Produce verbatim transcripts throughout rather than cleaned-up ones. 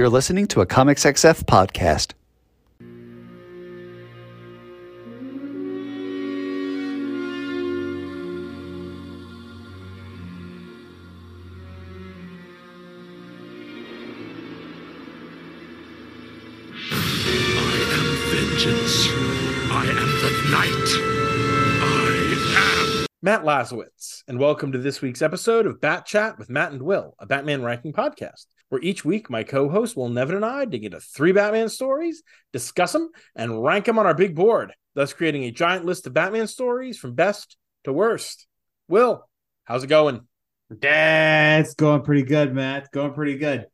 You're listening to a Comics X F podcast. Matt Lazowitz, and welcome to this week's episode of Bat Chat with Matt and Will, a Batman ranking podcast, where each week my co-host Will Nevin and I dig into three Batman stories, discuss them, and rank them on our big board, thus creating a giant list of Batman stories from best to worst. Will, how's it going? That's going pretty good, Matt. Going pretty good.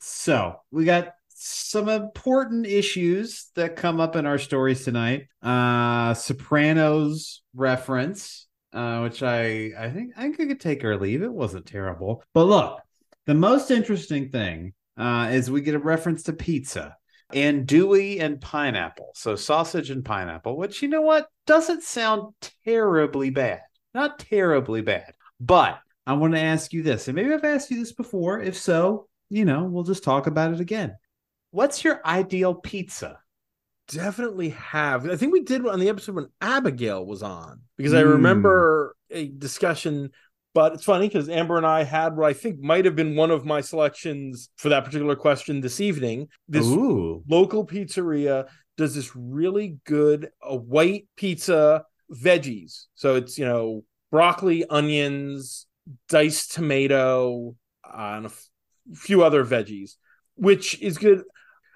So, we got some important issues that come up in our stories tonight. Uh, Sopranos reference. Uh, which I, I think I could take or leave. It wasn't terrible. But look, the most interesting thing uh, is we get a reference to pizza and Dewey and pineapple. So sausage and pineapple, which, you know what, doesn't sound terribly bad. Not terribly bad. But I want to ask you this, and maybe I've asked you this before. If so, you know, we'll just talk about it again. What's your ideal pizza? Definitely have. I think we did on the episode when Abigail was on, because mm. I remember a discussion, but it's funny because Amber and I had what I think might have been one of my selections for that particular question this evening. This Ooh. Local pizzeria does this really good uh, white pizza veggies. So it's, you know, broccoli, onions, diced tomato, uh, and a f- few other veggies, which is good.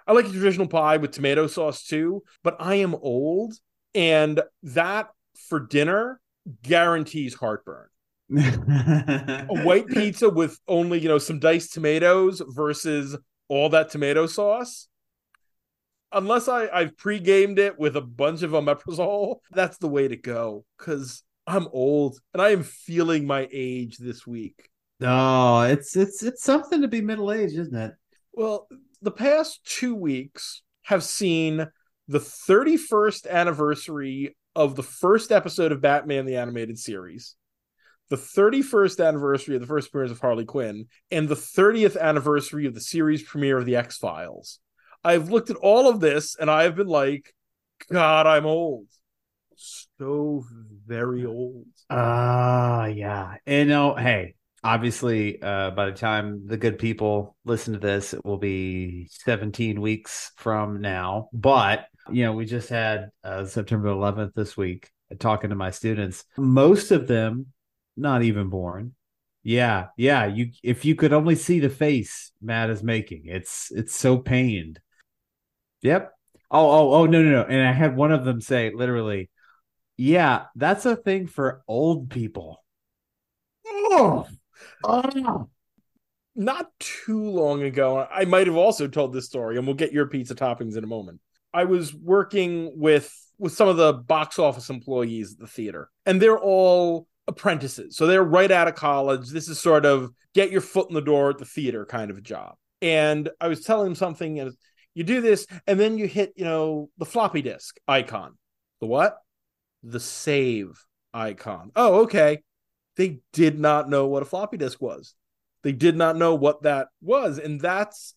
I like a traditional pie with tomato sauce too, but I am old, and that for dinner guarantees heartburn. A white pizza with only, you know, some diced tomatoes versus all that tomato sauce. Unless I, I've pre-gamed it with a bunch of omeprazole, that's the way to go, because I'm old and I am feeling my age this week. Oh, it's it's it's something to be middle-aged, isn't it? Well, the past two weeks have seen the thirty-first anniversary of the first episode of Batman the Animated Series, the thirty-first anniversary of the first appearance of Harley Quinn, and the thirtieth anniversary of the series premiere of The X-Files. I've looked at all of this, and I've been like, God, I'm old. So very old. Ah, uh, yeah. And, you know, hey. Obviously, uh, by the time the good people listen to this, it will be seventeen weeks from now. But, you know, we just had uh, September eleventh this week, uh, talking to my students. Most of them, not even born. Yeah, yeah. You, if you could only see the face Matt is making, it's it's so pained. Yep. Oh, oh, oh, no, no, no. And I had one of them say, literally, yeah, that's a thing for old people. Oh. Uh, not too long ago, I might have also told this story, and we'll get your pizza toppings in a moment. I was working with with some of the box office employees at the theater, and they're all apprentices. So they're right out of college. This is sort of get your foot in the door at the theater kind of a job. And I was telling them something, and you do this, and then you hit, you know, the floppy disk icon. The what? The save icon. Oh, okay. They did not know what a floppy disk was. They did not know what that was. And that's,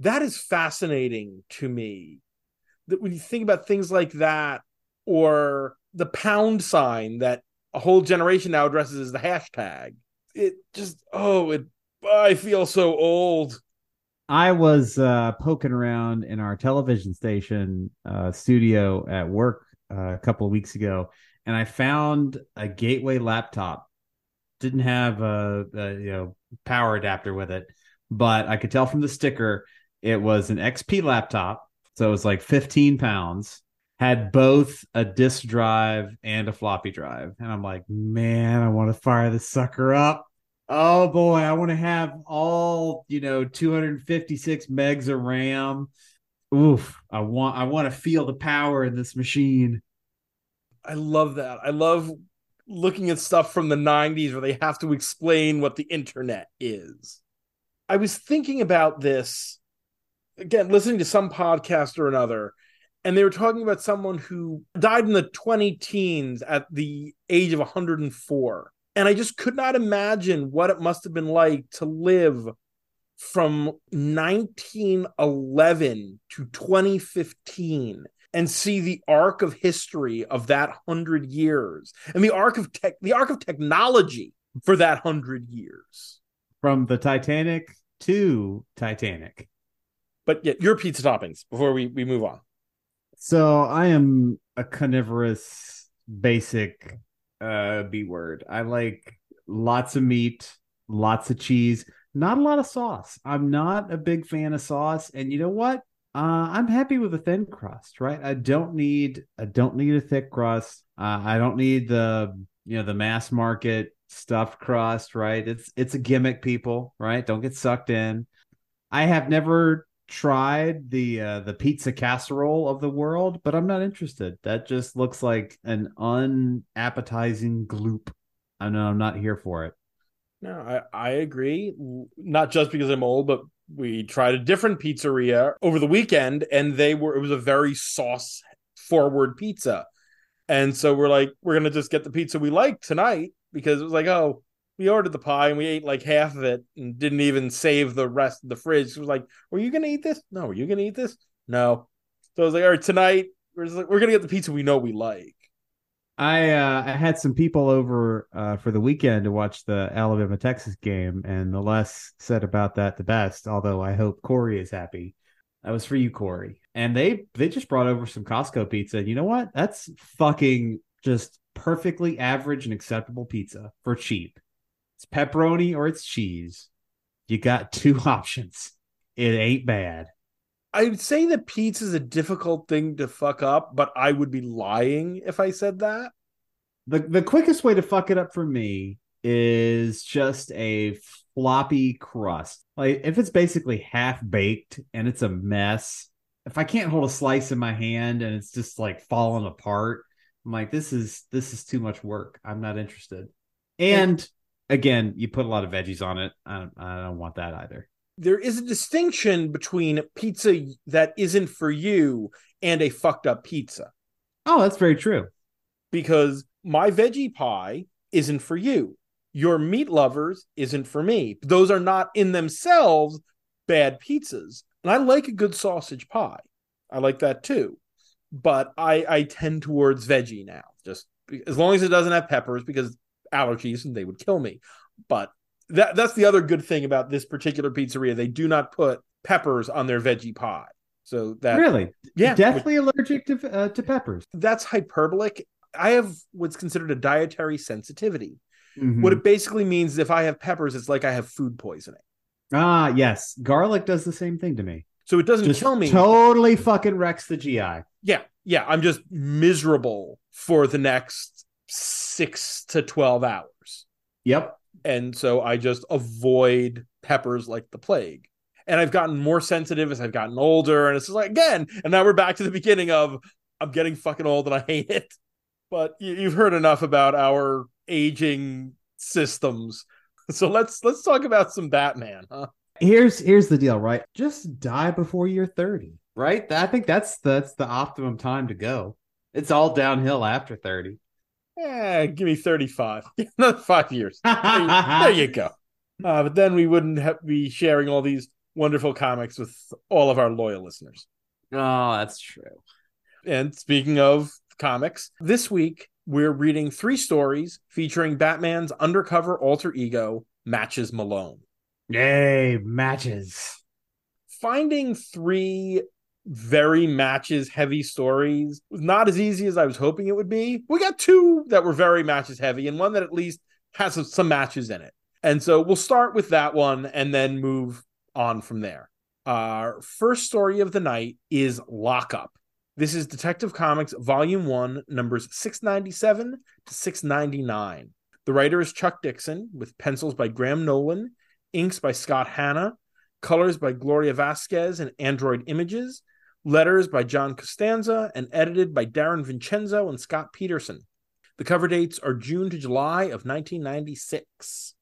that is fascinating to me. That when you think about things like that, or the pound sign that a whole generation now addresses as the hashtag, it just, oh, it, I feel so old. I was uh, poking around in our television station uh, studio at work uh, a couple of weeks ago, and I found a Gateway laptop. Didn't have a, a you know power adapter with it, but I could tell from the sticker it was an X P laptop. So it was like fifteen pounds, had both a disk drive and a floppy drive. And I'm like, man, I want to fire this sucker up. Oh boy, I want to have all, you know, two hundred fifty-six megs of RAM. Oof, I want I want to feel the power in this machine. I love that. I love looking at stuff from the nineties where they have to explain what the internet is. I was thinking about this, again, listening to some podcast or another, and they were talking about someone who died in the twenty teens at the age of one hundred four. And I just could not imagine what it must have been like to live from nineteen eleven to twenty fifteen and see the arc of history of that hundred years and the arc of tech, the arc of technology for that hundred years. From the Titanic to Titanic. But yeah, your pizza toppings before we, we move on. So I am a carnivorous basic uh, B word. I like lots of meat, lots of cheese, not a lot of sauce. I'm not a big fan of sauce. And you know what? Uh, I'm happy with a thin crust, right? I don't need I don't need a thick crust. Uh, I don't need the you know the mass market stuffed crust, right? It's it's a gimmick, people, right? Don't get sucked in. I have never tried the uh, the pizza casserole of the world, but I'm not interested. That just looks like an unappetizing gloop. I know I'm not here for it. No, I, I agree. Not just because I'm old, but we tried a different pizzeria over the weekend and they were, it was a very sauce forward pizza. And so we're like, we're going to just get the pizza we like tonight because it was like, oh, we ordered the pie and we ate like half of it and didn't even save the rest of the fridge. It was like, were you going to eat this? No. Were you going to eat this? No. So I was like, all right, tonight we're just like, we're going to get the pizza we know we like. I uh, I had some people over uh, for the weekend to watch the Alabama-Texas game, and the less said about that, the best, although I hope Corey is happy. That was for you, Corey. And they, they just brought over some Costco pizza. You know what? That's fucking just perfectly average and acceptable pizza for cheap. It's pepperoni or it's cheese. You got two options. It ain't bad. I would say that pizza is a difficult thing to fuck up, but I would be lying if I said that. The the quickest way to fuck it up for me is just a floppy crust. Like if it's basically half baked and it's a mess, if I can't hold a slice in my hand and it's just like falling apart, I'm like, this is this is too much work. I'm not interested. And again, you put a lot of veggies on it. I don't, I don't want that either. There is a distinction between pizza that isn't for you and a fucked up pizza. Oh, that's very true. Because my veggie pie isn't for you. Your meat lovers isn't for me. Those are not in themselves bad pizzas. And I like a good sausage pie. I like that too. But I, I tend towards veggie now. Just as long as it doesn't have peppers because allergies and they would kill me. But That that's the other good thing about this particular pizzeria. They do not put peppers on their veggie pie. So that really, yeah, deathly which, allergic to uh, to peppers. That's hyperbolic. I have what's considered a dietary sensitivity. Mm-hmm. What it basically means is if I have peppers, it's like I have food poisoning. Ah, yes, garlic does the same thing to me. So it doesn't just kill me. Totally fucking wrecks the G I. Yeah, yeah. I'm just miserable for the next six to twelve hours. Yep. And so I just avoid peppers like the plague. And I've gotten more sensitive as I've gotten older. And it's just like, again, and now we're back to the beginning of I'm getting fucking old and I hate it. But you've heard enough about our aging systems. So let's let's talk about some Batman, huh? Here's here's the deal, right? Just die before you're thirty, right? I think that's that's the optimum time to go. It's all downhill after thirty. Eh, give me thirty-five. Another five years. There you, there you go. Uh, but then we wouldn't ha- be sharing all these wonderful comics with all of our loyal listeners. Oh, that's true. And speaking of comics, this week we're reading three stories featuring Batman's undercover alter ego, Matches Malone. Yay, Matches. Finding three very matches heavy stories was not as easy as I was hoping it would be. We got two that were very matches heavy and one that at least has some, some matches in it. And so we'll start with that one and then move on from there. Our first story of the night is Lock Up. This is Detective Comics Volume one, numbers six ninety-seven to six ninety-nine. The writer is Chuck Dixon, with pencils by Graham Nolan, inks by Scott Hanna, colors by Gloria Vasquez and Android Images, letters by John Costanza, and edited by Darren Vincenzo and Scott Peterson. The cover dates are June to July of nineteen ninety-six.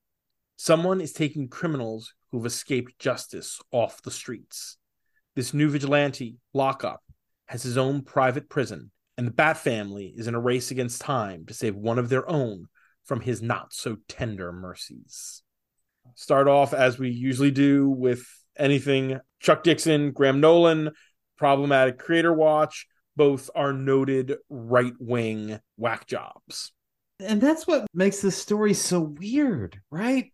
Someone is taking criminals who've escaped justice off the streets. This new vigilante, Lock Up, has his own private prison, and the Bat family is in a race against time to save one of their own from his not-so-tender mercies. Start off as we usually do with anything Chuck Dixon, Graham Nolan, Problematic Creator Watch. Both are noted right-wing whack jobs. And that's what makes this story so weird, right?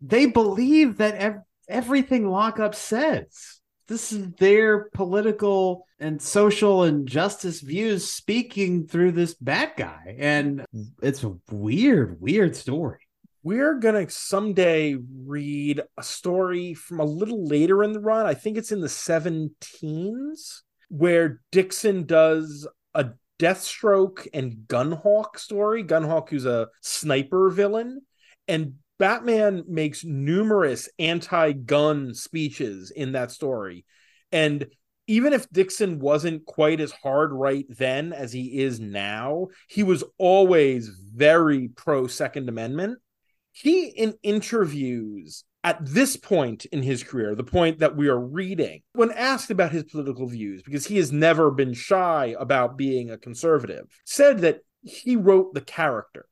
They believe that ev- everything Lock Up says. This is their political and social and justice views speaking through this bad guy. And it's a weird, weird story. We're going to someday read a story from a little later in the run. I think it's in the seventeens, where Dixon does a Deathstroke and Gunhawk story. Gunhawk, who's a sniper villain, and Batman makes numerous anti-gun speeches in that story. And even if Dixon wasn't quite as hard right then as he is now, he was always very pro-Second Amendment. He, in interviews at this point in his career, the point that we are reading, when asked about his political views, because he has never been shy about being a conservative, said that he wrote the character.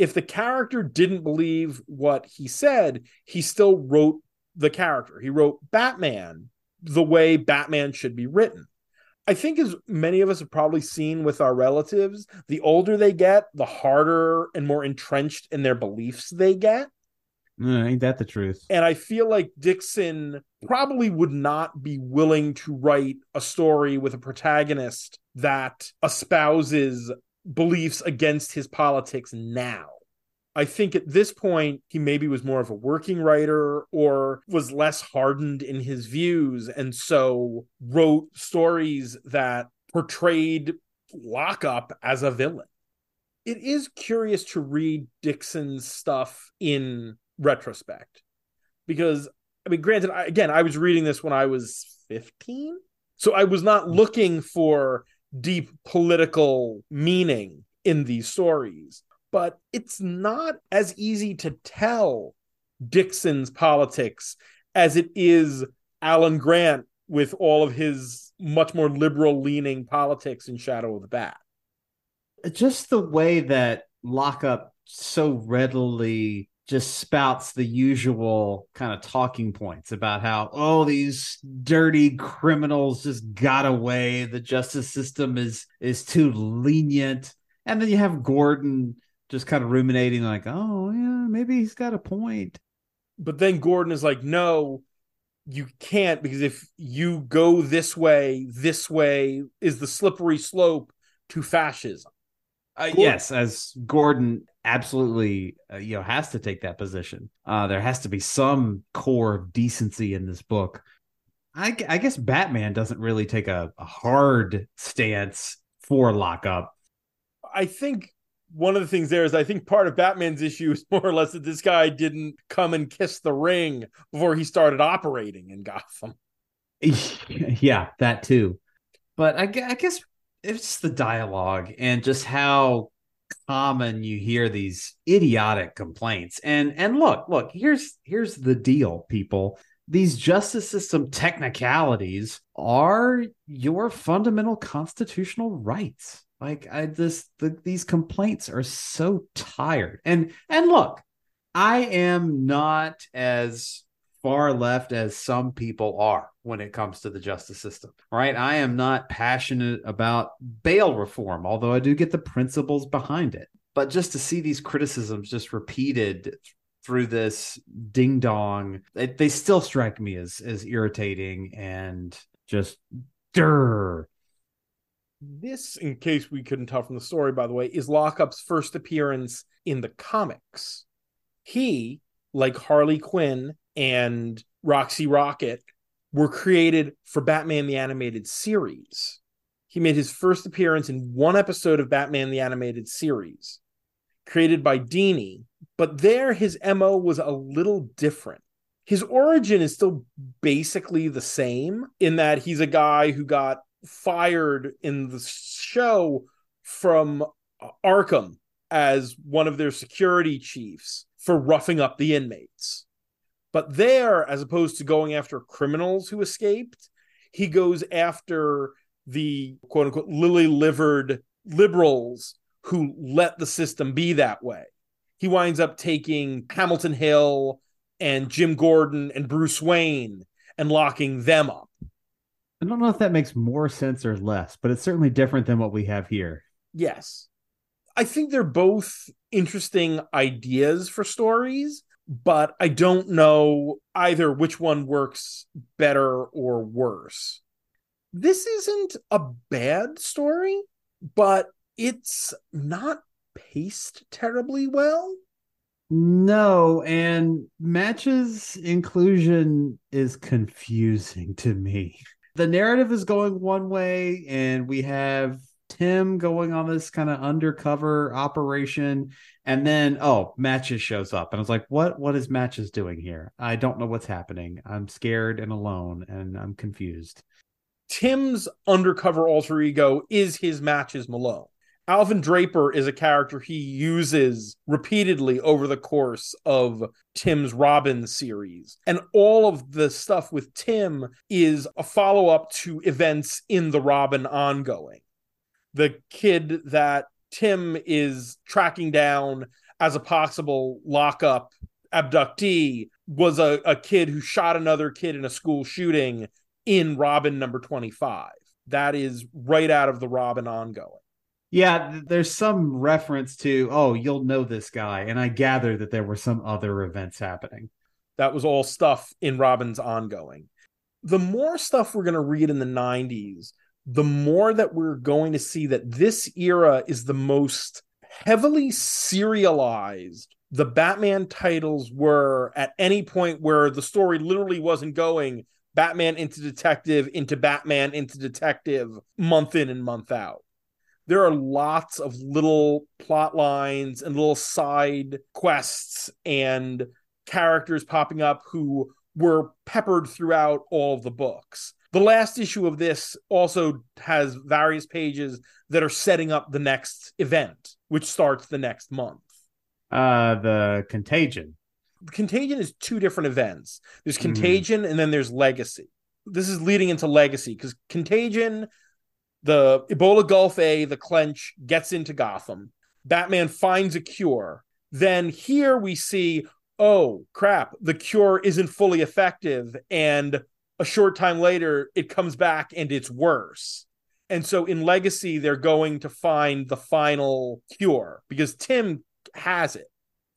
If the character didn't believe what he said, he still wrote the character. He wrote Batman the way Batman should be written. I think, as many of us have probably seen with our relatives, the older they get, the harder and more entrenched in their beliefs they get. Mm, ain't that the truth? And I feel like Dixon probably would not be willing to write a story with a protagonist that espouses beliefs against his politics now. I think at this point, he maybe was more of a working writer or was less hardened in his views, and so wrote stories that portrayed Lock Up as a villain. It is curious to read Dixon's stuff in retrospect, because, I mean, granted, I, again, I was reading this when I was fifteen, so I was not looking for deep political meaning in these stories, but it's not as easy to tell Dixon's politics as it is Alan Grant with all of his much more liberal-leaning politics in Shadow of the Bat. Just the way that Lock Up so readily just spouts the usual kind of talking points about how, oh, these dirty criminals just got away. The justice system is is too lenient. And then you have Gordon just kind of ruminating like, oh, yeah, maybe he's got a point. But then Gordon is like, no, you can't, because if you go this way, this way is the slippery slope to fascism. Uh, yes, as Gordon absolutely uh, you know, has to take that position. Uh, there has to be some core of decency in this book. I, I guess Batman doesn't really take a, a hard stance for Lock Up. I think one of the things there is I think part of Batman's issue is more or less that this guy didn't come and kiss the ring before he started operating in Gotham. Yeah, that too. But I, I guess it's the dialogue and just how common you hear these idiotic complaints. And and look, look, here's here's the deal, people. These justice system technicalities are your fundamental constitutional rights. Like I just the, these complaints are so tired. And and look, I am not as far left as some people are when it comes to the justice system, right? I am not passionate about bail reform, although I do get the principles behind it. But just to see these criticisms just repeated through this ding-dong, they, they still strike me as, as irritating and just durr. This, in case we couldn't tell from the story, by the way, is Lock Up's first appearance in the comics. He, like Harley Quinn and Roxy Rocket, were created for Batman the Animated Series. He made his first appearance in one episode of Batman the Animated Series, created by Dini, but there his M O was a little different. His origin is still basically the same, in that he's a guy who got fired in the show from Arkham as one of their security chiefs for roughing up the inmates. But there, as opposed to going after criminals who escaped, he goes after the quote-unquote lily-livered liberals who let the system be that way. He winds up taking Hamilton Hill and Jim Gordon and Bruce Wayne and locking them up. I don't know if that makes more sense or less, but it's certainly different than what we have here. Yes. I think they're both interesting ideas for stories, but I don't know either which one works better or worse. This isn't a bad story, but it's not paced terribly well. No, and Matches' inclusion is confusing to me. The narrative is going one way, and we have Tim going on this kind of undercover operation, and then, oh, Matches shows up. And I was like, what, what is Matches doing here? I don't know what's happening. I'm scared and alone, and I'm confused. Tim's undercover alter ego is his Matches Malone. Alvin Draper is a character he uses repeatedly over the course of Tim's Robin series. And all of the stuff with Tim is a follow-up to events in the Robin ongoing. The kid that Tim is tracking down as a possible lockup abductee was a, a kid who shot another kid in a school shooting in Robin number twenty-five. That is right out of the Robin ongoing. Yeah, there's some reference to, oh, you'll know this guy. And I gather that there were some other events happening. That was all stuff in Robin's ongoing. The more stuff we're going to read in the nineties, the more that we're going to see that this era is the most heavily serialized the Batman titles were at any point, where the story literally wasn't going Batman into detective, into Batman, into detective, month in and month out. There are lots of little plot lines and little side quests and characters popping up who were peppered throughout all of the books. The last issue of this also has various pages that are setting up the next event, which starts the next month. Uh, the Contagion. Contagion is two different events. There's Contagion mm. and then there's Legacy. This is leading into Legacy because Contagion, the Ebola Gulf A, the Clench, gets into Gotham. Batman finds a cure. Then here we see, oh, crap, the cure isn't fully effective, and a short time later, it comes back and it's worse. And so in Legacy, they're going to find the final cure because Tim has it.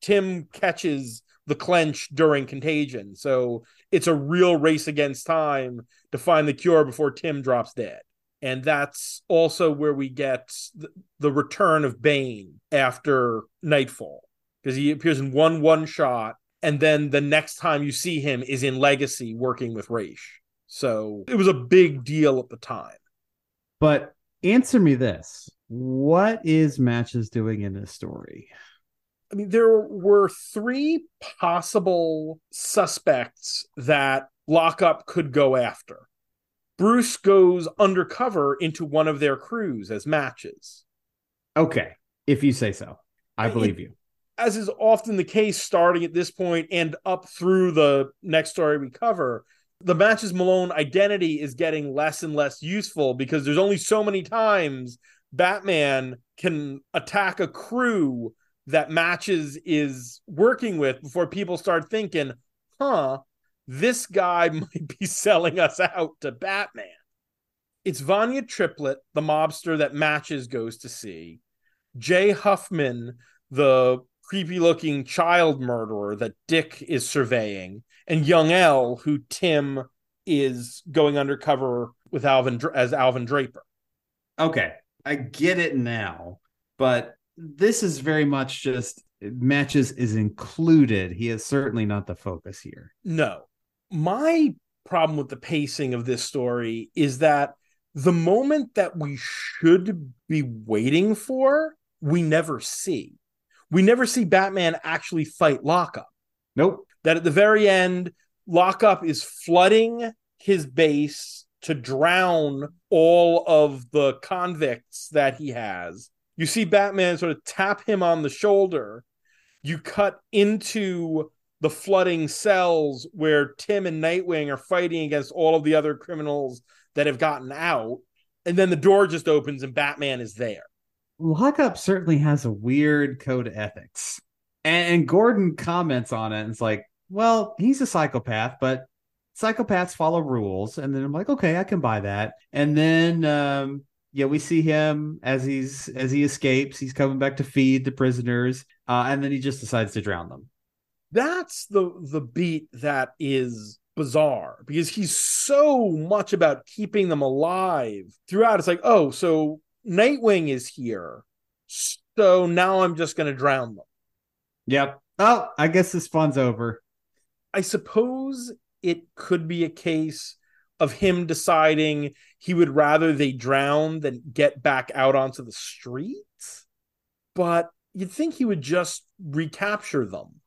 Tim catches the Clench during Contagion. So it's a real race against time to find the cure before Tim drops dead. And that's also where we get the, the return of Bane after Nightfall, because he appears in one one-shot. And then the next time you see him is in Legacy working with Raish. So it was a big deal at the time. But answer me this. What is Matches doing in this story? I mean, there were three possible suspects that Lockup could go after. Bruce goes undercover into one of their crews as Matches. Okay. If you say so. I believe it, you. As is often the case, starting at this point and up through the next story we cover, the Matches Malone identity is getting less and less useful because there's only so many times Batman can attack a crew that Matches is working with before people start thinking, huh, this guy might be selling us out to Batman. It's Vanya Triplett, the mobster that Matches goes to see, Jay Huffman, the creepy-looking child murderer that Dick is surveying, and Young L, who Tim is going undercover with Alvin as Alvin Draper. Okay, I get it now, but this is very much just Matches is included. He is certainly not the focus here. No. My problem with the pacing of this story is that the moment that we should be waiting for, we never see. We never see Batman actually fight Lockup. Nope. That at the very end, Lockup is flooding his base to drown all of the convicts that he has. You see Batman sort of tap him on the shoulder. You cut into the flooding cells where Tim and Nightwing are fighting against all of the other criminals that have gotten out. And then the door just opens and Batman is there. Lockup certainly has a weird code of ethics, and Gordon comments on it and it's like, well, he's a psychopath, but psychopaths follow rules. And then I'm like, okay, I can buy that. And then, um, yeah, we see him as he's as he escapes. He's coming back to feed the prisoners, uh, and then he just decides to drown them. That's the the beat that is bizarre, because he's so much about keeping them alive throughout. It's like, oh, so Nightwing is here, so now I'm just going to drown them. Yep. Oh, I guess this fun's over. I suppose it could be a case of him deciding he would rather they drown than get back out onto the streets. But you'd think he would just recapture them.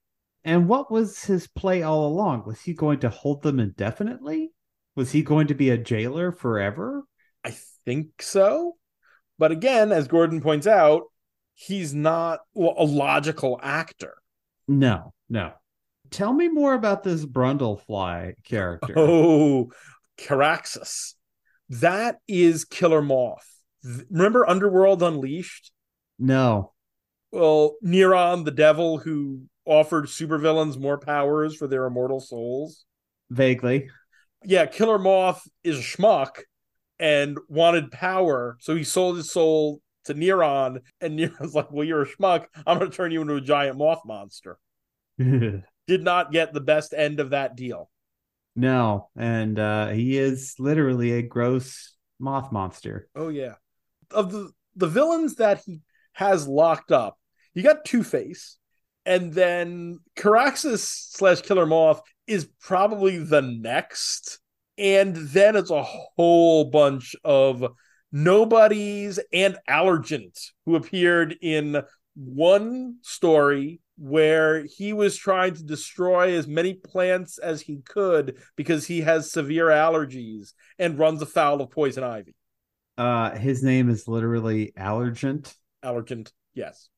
And what was his play all along? Was he going to hold them indefinitely? Was he going to be a jailer forever? I think so. But again, as Gordon points out, he's not well, a logical actor. No, no. Tell me more about this Brundlefly character. Oh, Caraxes. That is Killer Moth. Remember Underworld Unleashed? No. Well, Neron, the devil who offered supervillains more powers for their immortal souls. Vaguely. Yeah, Killer Moth is a schmuck and wanted power, so he sold his soul to Neron, and Neron's like, well, you're a schmuck. I'm going to turn you into a giant moth monster. Did not get the best end of that deal. No, and uh, he is literally a gross moth monster. Oh, yeah. Of the, the villains that he has locked up, you got Two-Face, and then Caraxes slash Killer Moth is probably the next, and then it's a whole bunch of nobodies and Allergent, who appeared in one story where he was trying to destroy as many plants as he could because he has severe allergies and runs afoul of poison ivy. Uh, his name is literally Allergent. Allergent, yes.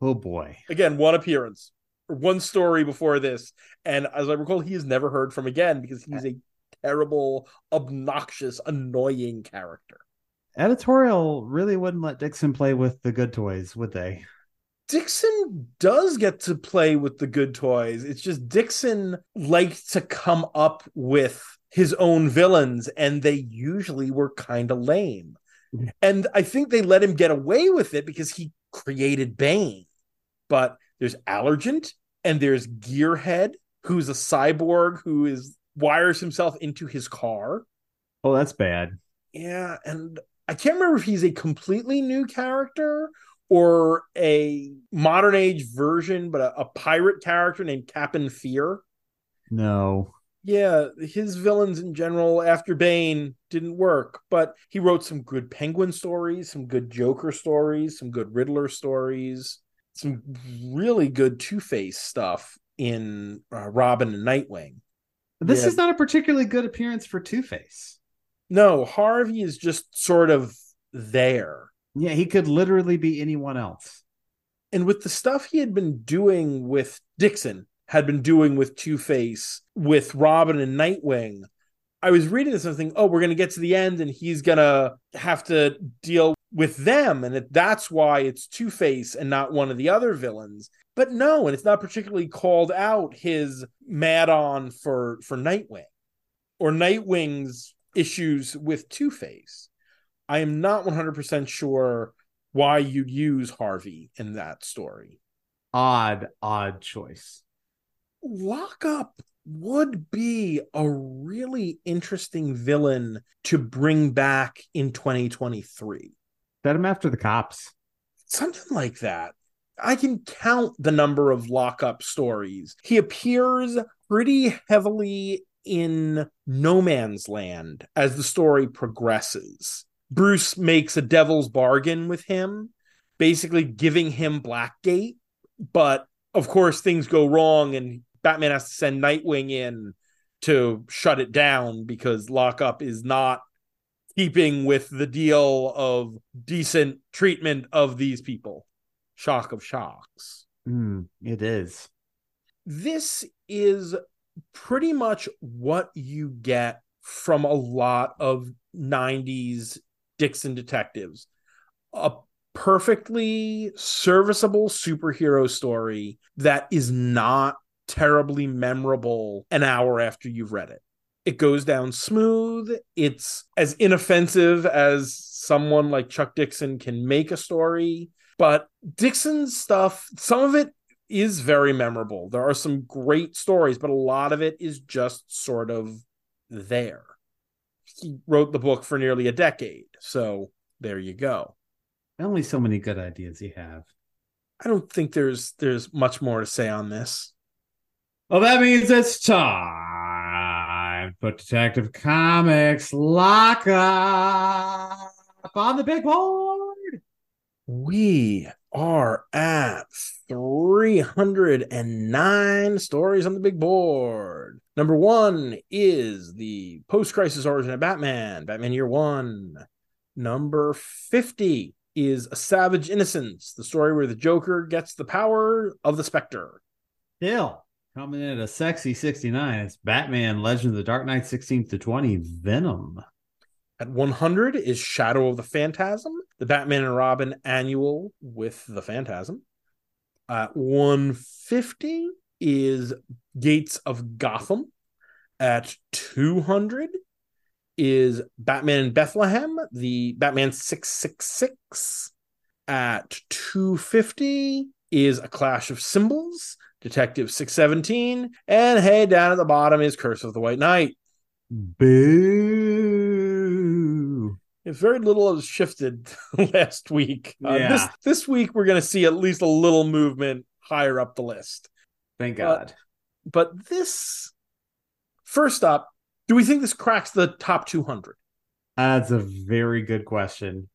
Oh boy. Again, one appearance, or one story before this. And as I recall, he is never heard from again because he's a terrible, obnoxious, annoying character. Editorial really wouldn't let Dixon play with the good toys, would they? Dixon does get to play with the good toys. It's just Dixon liked to come up with his own villains, and they usually were kind of lame. Mm-hmm. And I think they let him get away with it because he created Bane. But there's Allergent, and there's Gearhead, who's a cyborg who is wires himself into his car. Oh, that's bad. Yeah, and I can't remember if he's a completely new character or a modern age version, but a, a pirate character named Captain Fear. No. Yeah, his villains in general after Bane didn't work, but he wrote some good Penguin stories, some good Joker stories, some good Riddler stories, some really good Two-Face stuff in uh, Robin and Nightwing. This yeah. is not a particularly good appearance for Two-Face. No, Harvey is just sort of there. Yeah, he could literally be anyone else. And with the stuff he had been doing with Dixon, had been doing with Two-Face, with Robin and Nightwing, I was reading this and thinking, oh, we're going to get to the end and he's going to have to deal with them. And that's why it's Two-Face and not one of the other villains. But no, and it's not particularly called out his mad on for, for Nightwing or Nightwing's issues with Two-Face. I am not one hundred percent sure why you'd use Harvey in that story. Odd, odd choice. Lock Up would be a really interesting villain to bring back in twenty twenty-three. Set him after the cops. Something like that. I can count the number of Lock Up stories. He appears pretty heavily in No Man's Land as the story progresses. Bruce makes a devil's bargain with him, basically giving him Blackgate. But, of course, things go wrong, and Batman has to send Nightwing in to shut it down because Lock Up is not keeping with the deal of decent treatment of these people. Shock of shocks. Mm, it is. This is pretty much what you get from a lot of nineties Dixon detectives. A perfectly serviceable superhero story that is not terribly memorable an hour after you've read it. It goes down smooth. It's as inoffensive as someone like Chuck Dixon can make a story. But Dixon's stuff, some of it is very memorable. There are some great stories, but a lot of it is just sort of there. He wrote the book for nearly a decade. So there you go. Only so many good ideas you have. I don't think there's there's much more to say on this. Well, that means it's time for Detective Comics Lock Up on the big board. We are at three hundred nine stories on the big board. Number one is the post-crisis origin of Batman, Batman Year One. Number fifty is A Savage Innocence, the story where the Joker gets the power of the Spectre. Still, coming in at a sexy sixty-nine, it's Batman, Legend of the Dark Knight, sixteen to twenty, Venom. At one hundred is Shadow of the Phantasm, the Batman and Robin annual with the Phantasm. At one hundred fifty is Gates of Gotham. At two hundred is Batman in Bethlehem, the Batman six six six. At two hundred fifty is A Clash of Symbols, Detective six seventeen. And hey, down at the bottom is Curse of the White Knight. Boo. If very little has shifted last week, uh, yeah. this, this week we're going to see at least a little movement higher up the list. Thank God. But, but this, first up, do we think this cracks the top two hundred? That's a very good question.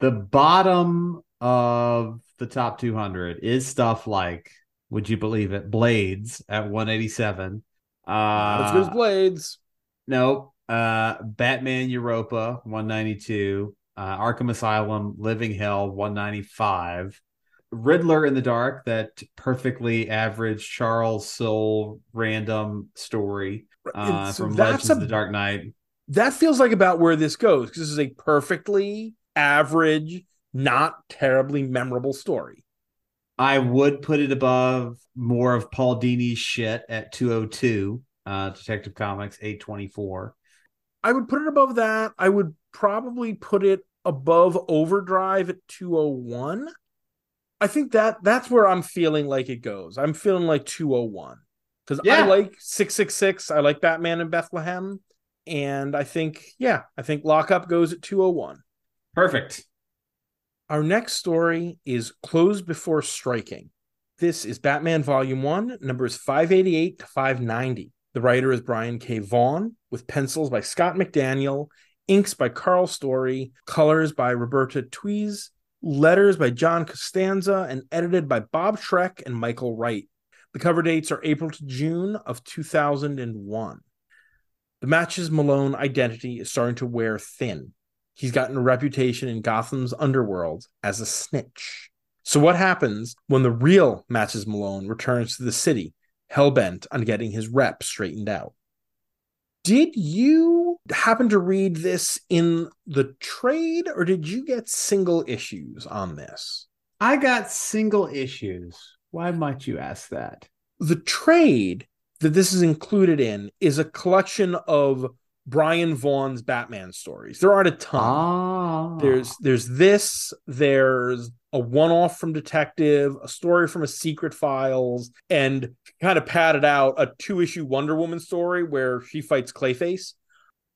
The bottom of the top two hundred is stuff like, would you believe it, Blades at one eighty-seven. Uh, Not as good as Blades. Nope. Uh, Batman Europa, one ninety-two. Uh, Arkham Asylum, Living Hell, one ninety-five. Riddler in the Dark, that perfectly average Charles Soule random story uh, so from Legends a, of the Dark Knight. That feels like about where this goes, because this is a perfectly average, not terribly memorable story. I would put it above more of Paul Dini's shit at two oh two, uh, Detective Comics eight twenty-four. I would put it above that. I would probably put it above Overdrive at two oh one. I think that that's where I'm feeling like it goes. I'm feeling like two oh one. Because yeah. I like six six six. I like Batman in Bethlehem. And I think, yeah, I think Lock Up goes at two oh one. Perfect. Our next story is Close Before Striking. This is Batman Volume one, numbers five eighty-eight to five ninety. The writer is Brian K. Vaughan, with pencils by Scott McDaniel, inks by Carl Story, colors by Roberta Tweez, letters by John Costanza, and edited by Bob Schreck and Michael Wright. The cover dates are April to June of two thousand one. The Matches Malone identity is starting to wear thin. He's gotten a reputation in Gotham's underworld as a snitch. So what happens when the real Matches Malone returns to the city, hellbent on getting his rep straightened out? Did you happen to read this in the trade, or did you get single issues on this? I got single issues. Why might you ask that? The trade that this is included in is a collection of Brian Vaughn's Batman stories. There aren't a ton. Ah. There's there's this, there's a one-off from Detective, a story from a Secret Files, and kind of padded out a two-issue Wonder Woman story where she fights Clayface.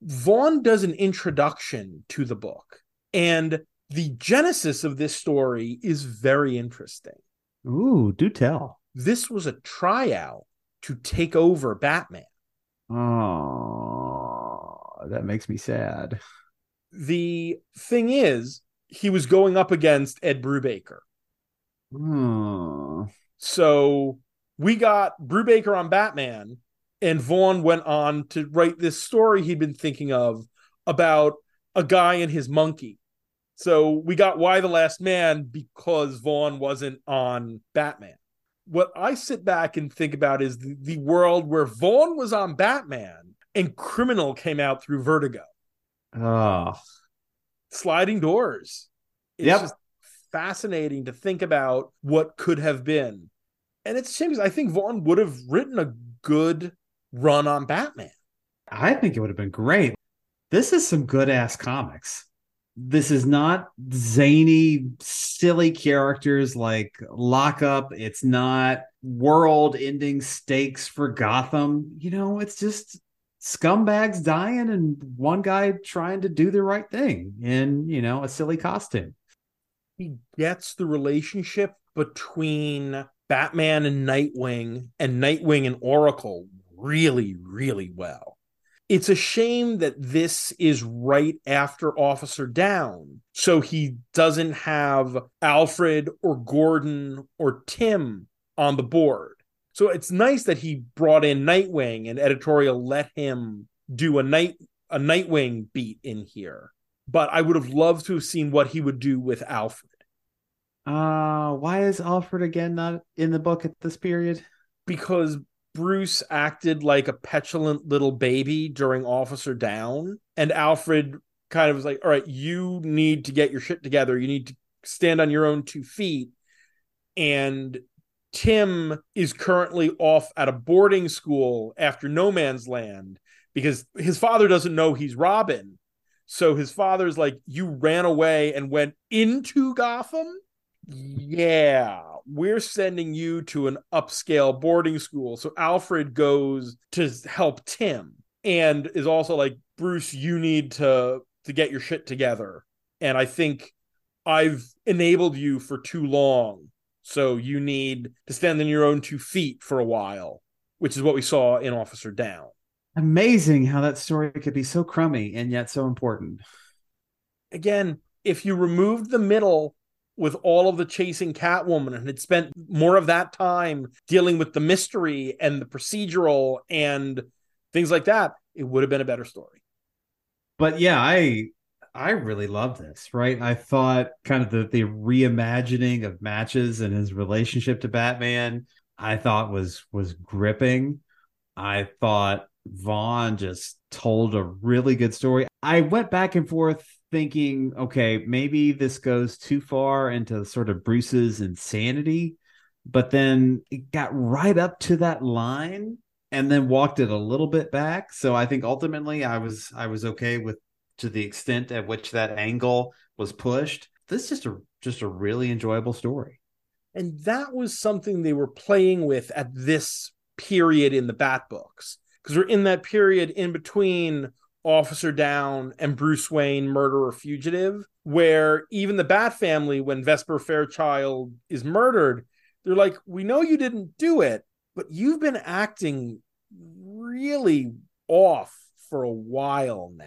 Vaughn does an introduction to the book, and the genesis of this story is very interesting. Ooh, do tell. This was a tryout to take over Batman. Oh, that makes me sad. The thing is, he was going up against Ed Brubaker. Hmm. So we got Brubaker on Batman, and Vaughn went on to write this story he'd been thinking of about a guy and his monkey. So we got Why the Last Man because Vaughn wasn't on Batman. What I sit back and think about is the, the world where Vaughn was on Batman and Criminal came out through Vertigo. Oh, sliding doors. It's yep. just fascinating to think about what could have been. And it's a shame because I think Vaughn would have written a good run on Batman. I think it would have been great. This is some good-ass comics. This is not zany, silly characters like Lock Up. It's not world-ending stakes for Gotham. You know, it's just scumbags dying and one guy trying to do the right thing in, you know, a silly costume. He gets the relationship between Batman and Nightwing and Nightwing and Oracle really, really well. It's a shame that this is right after Officer Down, so he doesn't have Alfred or Gordon or Tim on the board. So it's nice that he brought in Nightwing and editorial let him do a night a Nightwing beat in here. But I would have loved to have seen what he would do with Alfred. Uh, why is Alfred again not in the book at this period? Because Bruce acted like a petulant little baby during Officer Down, and Alfred kind of was like, all right, you need to get your shit together. You need to stand on your own two feet. And Tim is currently off at a boarding school after No Man's Land because his father doesn't know he's Robin. So his father's like, you ran away and went into Gotham? Yeah, we're sending you to an upscale boarding school. So Alfred goes to help Tim and is also like, Bruce, you need to, to get your shit together. And I think I've enabled you for too long. So you need to stand on your own two feet for a while, which is what we saw in Officer Down. Amazing how that story could be so crummy and yet so important. Again, if you removed the middle with all of the chasing Catwoman and had spent more of that time dealing with the mystery and the procedural and things like that, it would have been a better story. But yeah, I I really love this, right? I thought kind of the, the reimagining of Matches and his relationship to Batman, I thought was was gripping. I thought Vaughn just told a really good story. I went back and forth thinking, okay, maybe this goes too far into sort of Bruce's insanity, but then it got right up to that line and then walked it a little bit back. So I think ultimately I was I was okay with to the extent at which that angle was pushed. This is just a just a really enjoyable story. And that was something they were playing with at this period in the Bat books, because we're in that period in between Officer Down and Bruce Wayne, Murderer Fugitive, where even the Bat family, when Vesper Fairchild is murdered, they're like, we know you didn't do it, but you've been acting really off for a while now.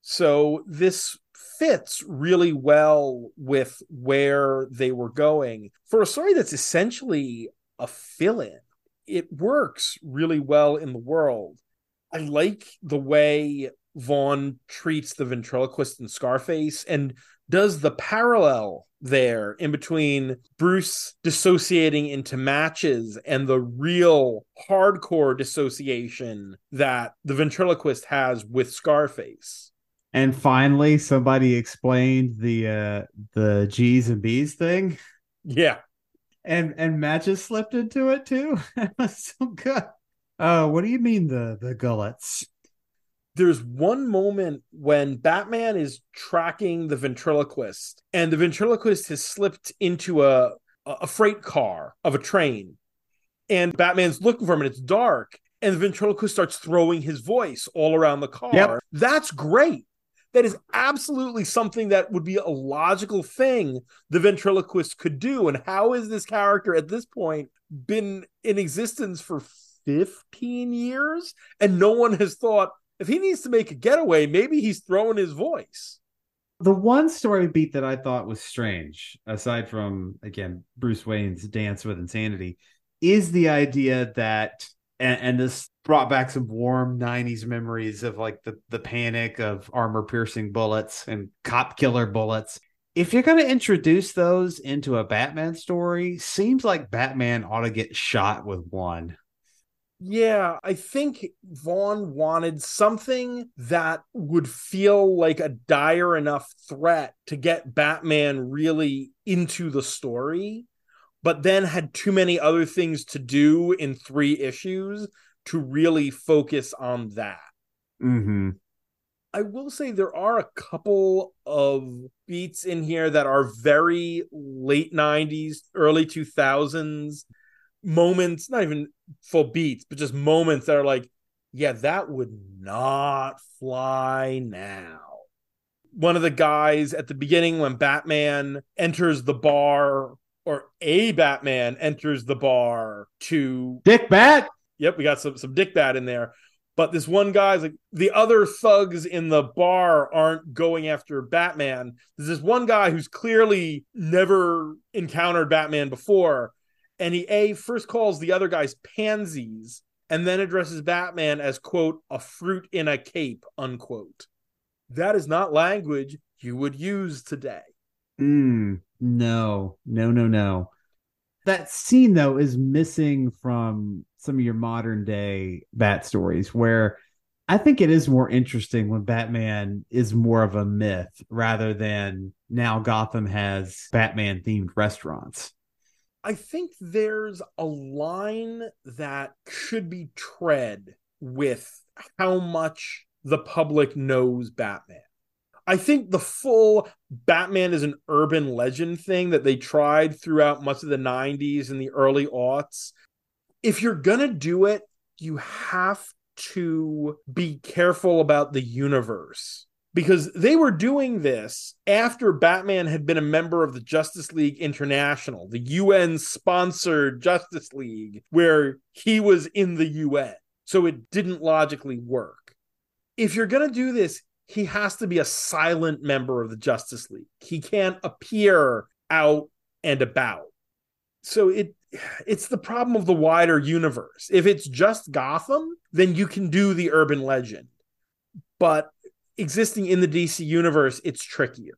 So this fits really well with where they were going for a story that's essentially a fill-in. It works really well in the world. I like the way Vaughn treats the Ventriloquist and Scarface and does the parallel there in between Bruce dissociating into Matches and the real hardcore dissociation that the Ventriloquist has with Scarface. And finally, somebody explained the uh, the G's and B's thing. Yeah. And and Matches slipped into it too. It was so good. Uh, what do you mean the, the gullets? There's one moment when Batman is tracking the Ventriloquist, and the Ventriloquist has slipped into a, a freight car of a train, and Batman's looking for him, and it's dark, and the Ventriloquist starts throwing his voice all around the car. Yep. That's great. That is absolutely something that would be a logical thing the Ventriloquist could do, and how is this character at this point been in existence for fifteen years, and no one has thought, if he needs to make a getaway, maybe he's throwing his voice. The one story beat that I thought was strange, aside from, again, Bruce Wayne's dance with insanity, is the idea that, and, and this brought back some warm nineties memories of like the, the panic of armor-piercing bullets and cop-killer bullets. If you're going to introduce those into a Batman story, seems like Batman ought to get shot with one. Yeah, I think Vaughn wanted something that would feel like a dire enough threat to get Batman really into the story, but then had too many other things to do in three issues to really focus on that. Mm-hmm. I will say there are a couple of beats in here that are very late nineties, early two thousands moments, not even full beats, but just moments that are like, yeah, that would not fly now. One of the guys at the beginning when Batman enters the bar, or a Batman enters the bar to... Dick Bat? Yep, we got some, some Dick Bat in there. But this one guy's like, the other thugs in the bar aren't going after Batman. There's this one guy who's clearly never encountered Batman before. And he, A, first calls the other guys pansies and then addresses Batman as, quote, a fruit in a cape, unquote. That is not language you would use today. Mm, no, no, no, no. That scene, though, is missing from some of your modern day Bat stories, where I think it is more interesting when Batman is more of a myth rather than now Gotham has Batman themed restaurants. I think there's a line that should be tread with how much the public knows Batman. I think the full Batman is an urban legend thing that they tried throughout much of the nineties and the early aughts. If you're going to do it, you have to be careful about the universe, because they were doing this after Batman had been a member of the Justice League International, the U N-sponsored Justice League, where he was in the U N. So it didn't logically work. If you're going to do this, he has to be a silent member of the Justice League. He can't appear out and about. So it it's the problem of the wider universe. If it's just Gotham, then you can do the urban legend. But existing in the D C universe, it's trickier.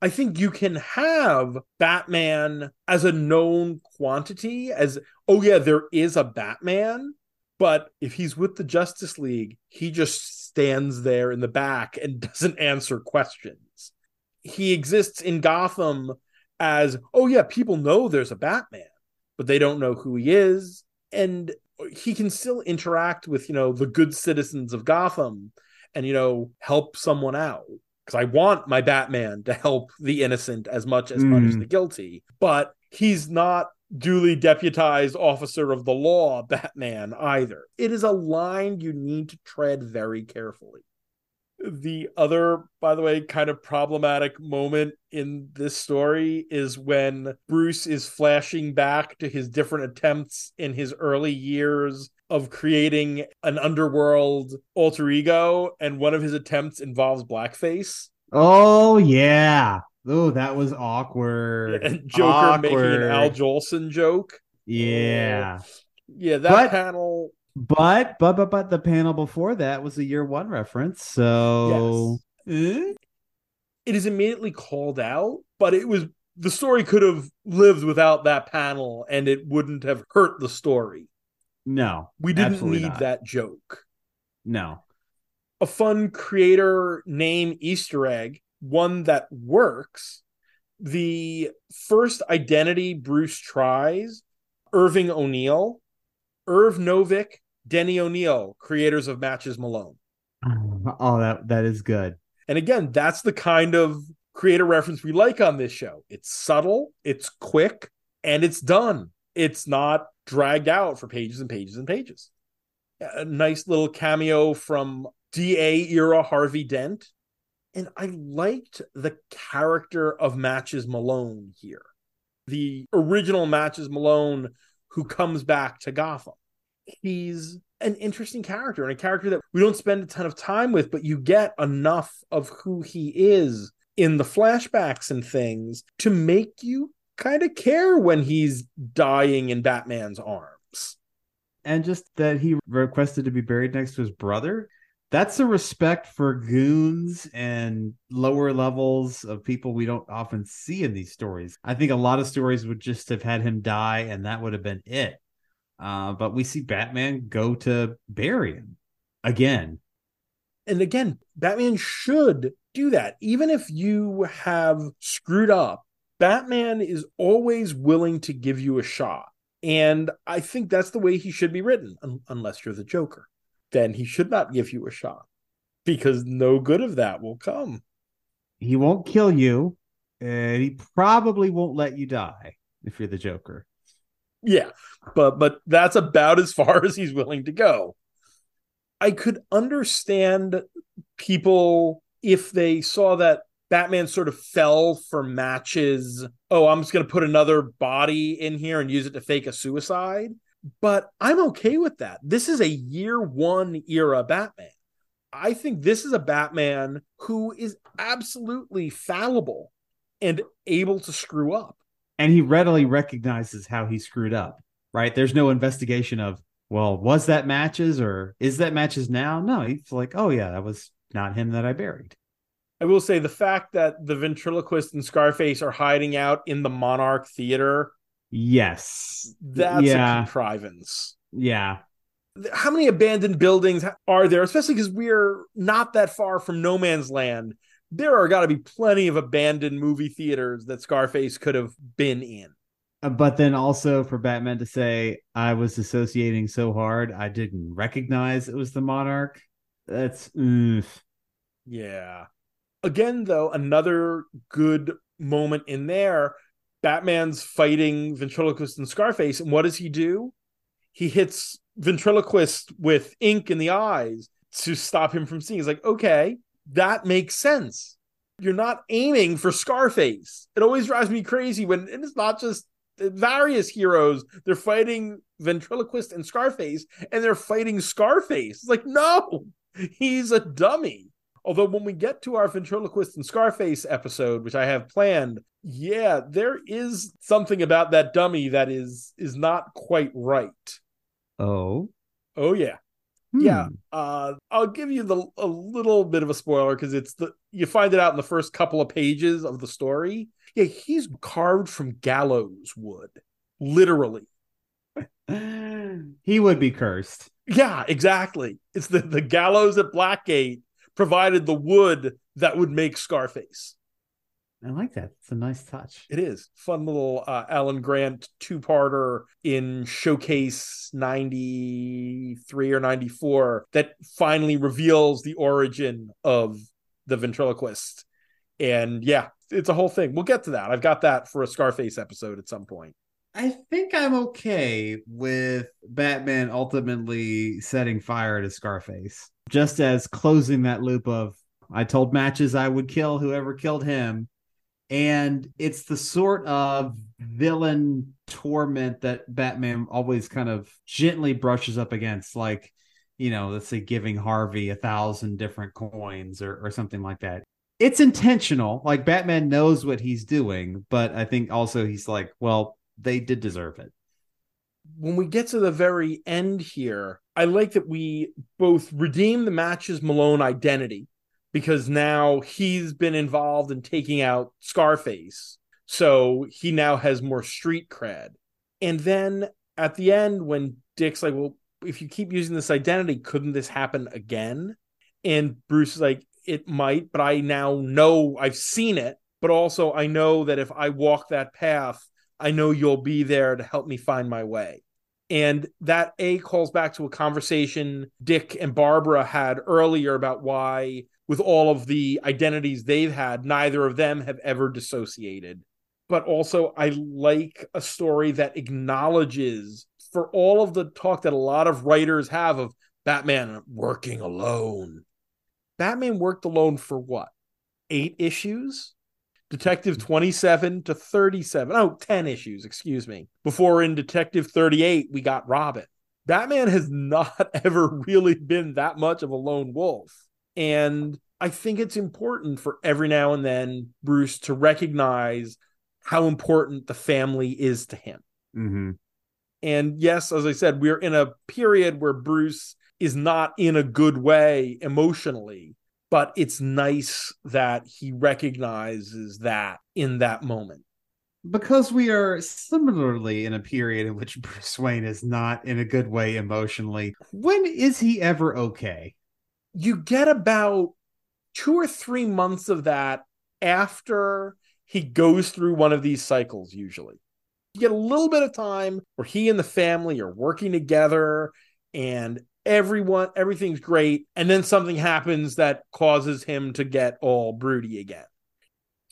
I think you can have Batman as a known quantity, as, oh yeah, there is a Batman. But if he's with the Justice League, he just stands there in the back and doesn't answer questions. He exists in Gotham as, oh yeah, people know there's a Batman, but they don't know who he is. And he can still interact with, you know, the good citizens of Gotham and, you know, help someone out. Because I want my Batman to help the innocent as much as mm. punish the guilty. But he's not duly deputized officer of the law Batman either. It is a line you need to tread very carefully. The other, by the way, kind of problematic moment in this story is when Bruce is flashing back to his different attempts in his early years of creating an underworld alter ego, and one of his attempts involves blackface. Oh, yeah. Oh, that was awkward. And Joker awkward. Making an Al Jolson joke. Yeah. Yeah, that but, panel... But, but, but, but the panel before that was a year one reference, so... Yes. Eh? It is immediately called out, but it was... The story could have lived without that panel, and it wouldn't have hurt the story. No. We didn't need not. that joke. No. A fun creator name Easter egg. One that works. The first identity Bruce tries, Irving O'Neill, Irv Novick, Denny O'Neill, creators of Matches Malone. Oh, that that is good. And again, that's the kind of creator reference we like on this show. It's subtle, it's quick, and it's done. It's not dragged out for pages and pages and pages. A nice little cameo from D A era Harvey Dent. And I liked the character of Matches Malone here. The original Matches Malone who comes back to Gotham. He's an interesting character, and a character that we don't spend a ton of time with, but you get enough of who he is in the flashbacks and things to make you kind of care when he's dying in Batman's arms. And just that he requested to be buried next to his brother. That's a respect for goons and lower levels of people we don't often see in these stories. I think a lot of stories would just have had him die and that would have been it. Uh, but we see Batman go to bury him again. And again, Batman should do that. Even if you have screwed up Batman is always willing to give you a shot. And I think that's the way he should be written, un- unless you're the Joker. Then he should not give you a shot, because no good of that will come. He won't kill you, and he probably won't let you die if you're the Joker. Yeah, but but that's about as far as he's willing to go. I could understand people if they saw that Batman sort of fell for Matches. Oh, I'm just going to put another body in here and use it to fake a suicide. But I'm okay with that. This is a year one era Batman. I think this is a Batman who is absolutely fallible and able to screw up. And he readily recognizes how he screwed up, right? There's no investigation of, well, was that Matches or is that Matches now? No, he's like, oh yeah, that was not him that I buried. I will say the fact that the Ventriloquist and Scarface are hiding out in the Monarch Theater. Yes. That's yeah. a contrivance. Yeah. How many abandoned buildings are there? Especially because we're not that far from No Man's Land. There are got to be plenty of abandoned movie theaters that Scarface could have been in. But then also for Batman to say, I was dissociating so hard, I didn't recognize it was the Monarch. That's oof. Yeah. Again, though, another good moment in there. Batman's fighting Ventriloquist and Scarface, and what does he do? He hits Ventriloquist with ink in the eyes to stop him from seeing. He's like, okay, that makes sense. You're not aiming for Scarface. It always drives me crazy when and it's not just various heroes. They're fighting Ventriloquist and Scarface, and they're fighting Scarface. It's like, no, he's a dummy. Although when we get to our Ventriloquist and Scarface episode, which I have planned, yeah, there is something about that dummy that is is not quite right. Oh? Oh, yeah. Hmm. Yeah. Uh, I'll give you the, a little bit of a spoiler because it's the you find it out in the first couple of pages of the story. Yeah, he's carved from gallows wood, literally. He would be cursed. Yeah, exactly. It's the, the gallows at Blackgate. Provided the wood that would make Scarface. I like that. It's a nice touch. It is. Fun little uh, Alan Grant two-parter in Showcase ninety-three or ninety-four that finally reveals the origin of the Ventriloquist. And yeah, it's a whole thing. We'll get to that. I've got that for a Scarface episode at some point. I think I'm okay with Batman ultimately setting fire to Scarface. Just as closing that loop of, I told Matches I would kill whoever killed him. And it's the sort of villain torment that Batman always kind of gently brushes up against. Like, you know, let's say giving Harvey a thousand different coins or, or something like that. It's intentional. Like Batman knows what he's doing. But I think also he's like, well, they did deserve it. When we get to the very end here, I like that we both redeem the Matches Malone identity because now he's been involved in taking out Scarface. So he now has more street cred. And then at the end, when Dick's like, well, if you keep using this identity, couldn't this happen again? And Bruce is like, it might, but I now know I've seen it. But also I know that if I walk that path, I know you'll be there to help me find my way. And that A calls back to a conversation Dick and Barbara had earlier about why, with all of the identities they've had, neither of them have ever dissociated. But also, I like a story that acknowledges, for all of the talk that a lot of writers have of Batman working alone. Batman worked alone for what? Eight issues? Detective twenty-seven to thirty-seven. Oh, ten issues, excuse me. Before in Detective thirty-eight, we got Robin. Batman has not ever really been that much of a lone wolf. And I think it's important for every now and then, Bruce, to recognize how important the family is to him. Mm-hmm. And yes, as I said, we're in a period where Bruce is not in a good way emotionally. But it's nice that he recognizes that in that moment. Because we are similarly in a period in which Bruce Wayne is not in a good way emotionally. When is he ever okay? You get about two or three months of that after he goes through one of these cycles usually. You get a little bit of time where he and the family are working together and everyone, everything's great. And then something happens that causes him to get all broody again.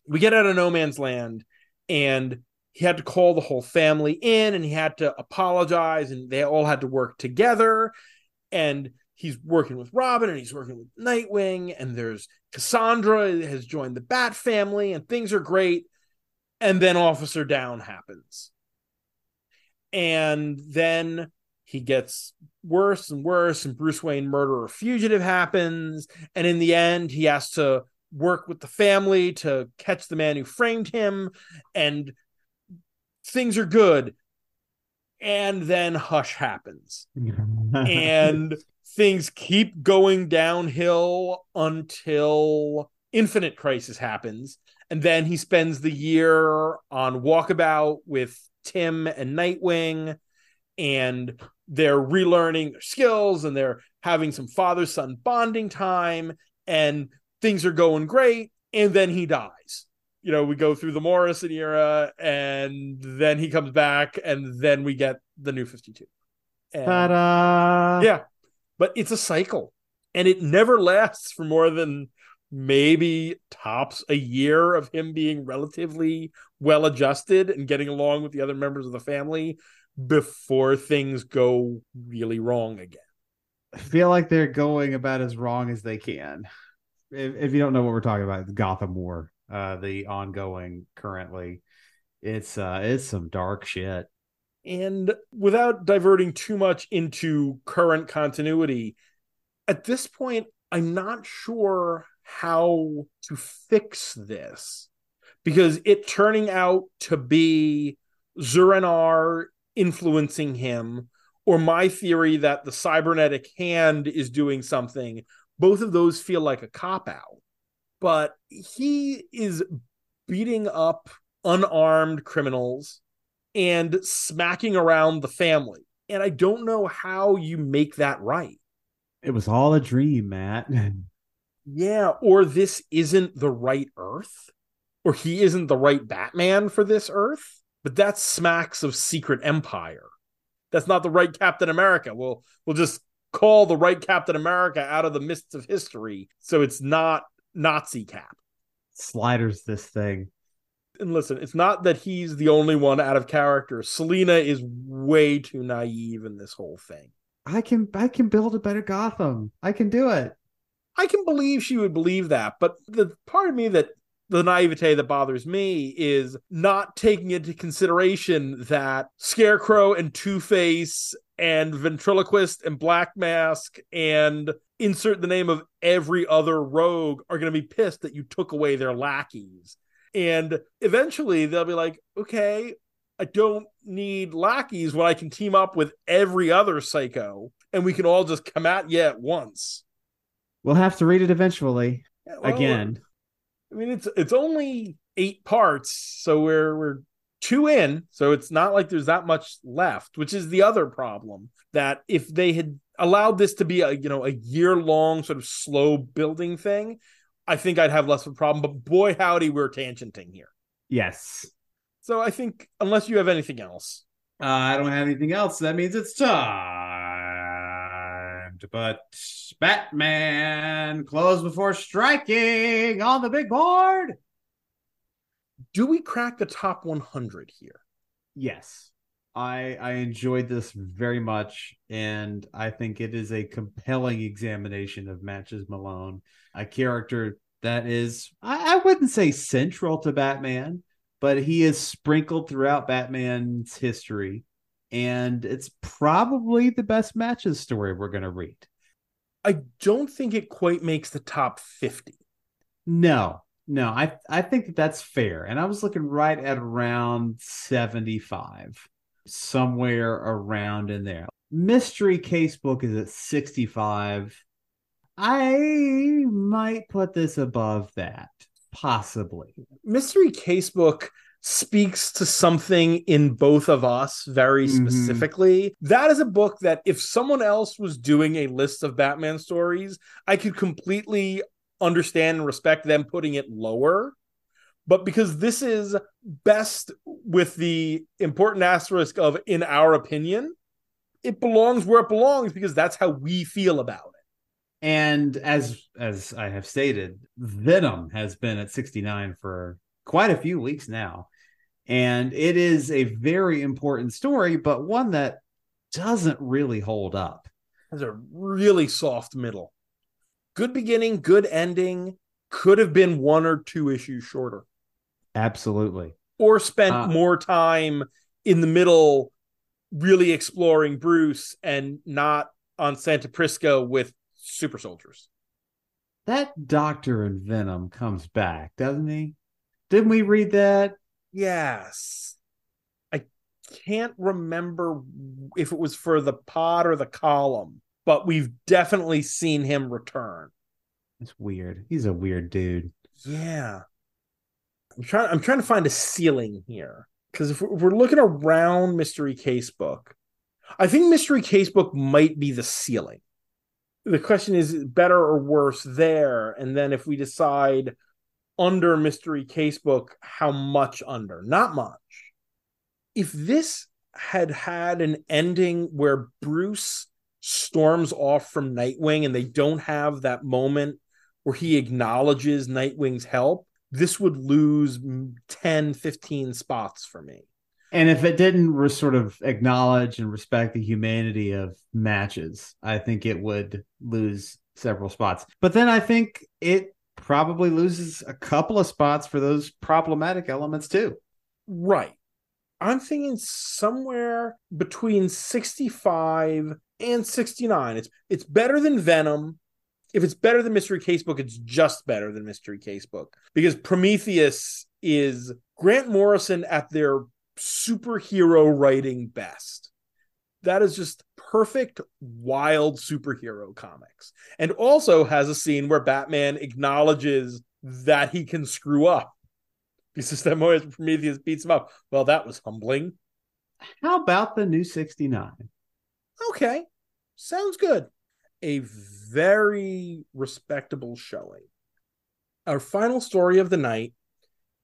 We get out of no man's land and he had to call the whole family in and he had to apologize and they all had to work together. And he's working with Robin and he's working with Nightwing and there's Cassandra has joined the Bat family and things are great. And then Officer Down happens. And then he gets worse and worse and Bruce Wayne Murderer Fugitive happens. And in the end, he has to work with the family to catch the man who framed him and things are good. And then Hush happens. And things keep going downhill until Infinite Crisis happens. And then he spends the year on Walkabout with Tim and Nightwing. And they're relearning their skills and they're having some father-son bonding time. And things are going great. And then he dies. You know, we go through the Morrison era and then he comes back and then we get the new fifty-two. And, ta-da! Yeah. But it's a cycle and it never lasts for more than maybe tops a year of him being relatively well adjusted and getting along with the other members of the family before things go really wrong again. I feel like they're going about as wrong as they can. If, if you don't know what we're talking about, the Gotham War. Uh, the ongoing currently, it's uh, it's some dark shit. And without diverting too much into current continuity, at this point, I'm not sure how to fix this because it turning out to be Zurinar influencing him, or my theory that the cybernetic hand is doing something. Both of those feel like a cop out. But he is beating up unarmed criminals and smacking around the family. And I don't know how you make that right. It was all a dream, Matt. Yeah, or this isn't the right Earth, or he isn't the right Batman for this Earth. But that smacks of Secret Empire. That's not the right Captain America. We'll, we'll just call the right Captain America out of the mists of history. So it's not Nazi Cap. Sliders this thing. And listen, it's not that he's the only one out of character. Selina is way too naive in this whole thing. I can I can build a better Gotham. I can do it. I can believe she would believe that, but the part of me that the naivete that bothers me is not taking into consideration that Scarecrow and Two-Face and Ventriloquist and Black Mask and insert the name of every other rogue are going to be pissed that you took away their lackeys. And eventually they'll be like, okay, I don't need lackeys when I can team up with every other psycho and we can all just come at you at once. We'll have to read it eventually. Yeah, well, again. I mean, it's it's only eight parts, so we're we're two in, so it's not like there's that much left, which is the other problem, that if they had allowed this to be a, you know, a year-long sort of slow building thing, I think I'd have less of a problem. But boy, howdy, we're tangenting here. Yes. So I think, unless you have anything else. Uh, I don't have anything else. That means it's time to put Batman close before striking on the big board. Do we crack the top one hundred here? Yes. I, I enjoyed this very much, and I think it is a compelling examination of Matches Malone, a character that is, I, I wouldn't say central to Batman, but he is sprinkled throughout Batman's history, and it's probably the best Matches story we're going to read. I don't think it quite makes the top fifty. No, no, I, I think that that's fair, and I was looking right at around seventy-five. Somewhere around in there. Mystery Case Book is at sixty-five. I might put this above that, possibly. Mystery Case Book speaks to something in both of us very specifically. Mm-hmm. That is a book that if someone else was doing a list of Batman stories, I could completely understand and respect them putting it lower. but because this is best with the important asterisk of, in our opinion, it belongs where it belongs because that's how we feel about it. And as as I have stated, Venom has been at sixty-nine for quite a few weeks now. And it is a very important story, but one that doesn't really hold up. Has a really soft middle. Good beginning, good ending. Could have been one or two issues shorter. Absolutely. Or spent uh, more time in the middle really exploring Bruce and not on Santa Prisco with super soldiers. That doctor in Venom comes back, doesn't he? Didn't we read that? Yes. I can't remember if it was for the pod or the column, but we've definitely seen him return. It's weird. He's a weird dude. Yeah. I'm trying I'm trying to find a ceiling here. Because if we're looking around Mystery Case Book, I think Mystery Case Book might be the ceiling. The question is, better or worse there? And then if we decide under Mystery Case Book, how much under? Not much. If this had had an ending where Bruce storms off from Nightwing and they don't have that moment where he acknowledges Nightwing's help, this would lose ten, fifteen spots for me. And if it didn't re- sort of acknowledge and respect the humanity of Matches, I think it would lose several spots. But then I think it probably loses a couple of spots for those problematic elements too. Right. I'm thinking somewhere between sixty-five and sixty-nine. It's, it's better than Venom. If it's better than Mystery Case Book, it's just better than Mystery Case Book. Because Prometheus is Grant Morrison at their superhero writing best. That is just perfect, wild superhero comics. And also has a scene where Batman acknowledges that he can screw up. Because that moment Prometheus beats him up. Well, that was humbling. How about the new sixty-nine? Okay. Sounds good. A very respectable showing. Our final story of the night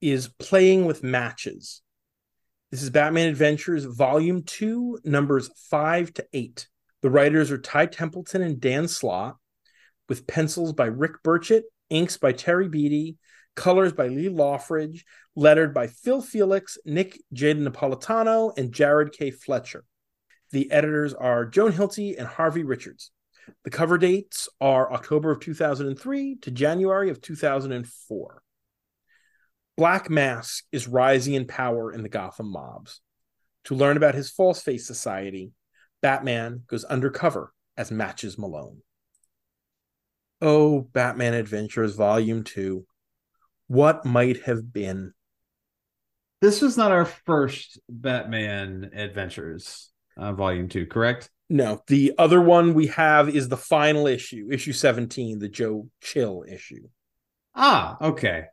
is Playing with Matches. This is Batman Adventures Volume two, numbers five to eight. The writers are Ty Templeton and Dan Slott, with pencils by Rick Burchett, inks by Terry Beatty, colors by Lee Lawfridge, lettered by Phil Felix, Nick J. Napolitano, and Jared K. Fletcher. The editors are Joan Hilty and Harvey Richards. The cover dates are October of two thousand three to January of two thousand four. Black Mask is rising in power in the Gotham mobs. To learn about his False-Face Society, Batman goes undercover as Matches Malone. Oh, Batman Adventures Volume two. What might have been? This was not our first Batman Adventures uh, Volume two, correct? No, the other one we have is the final issue, issue seventeen, the Joe Chill issue. Ah, okay.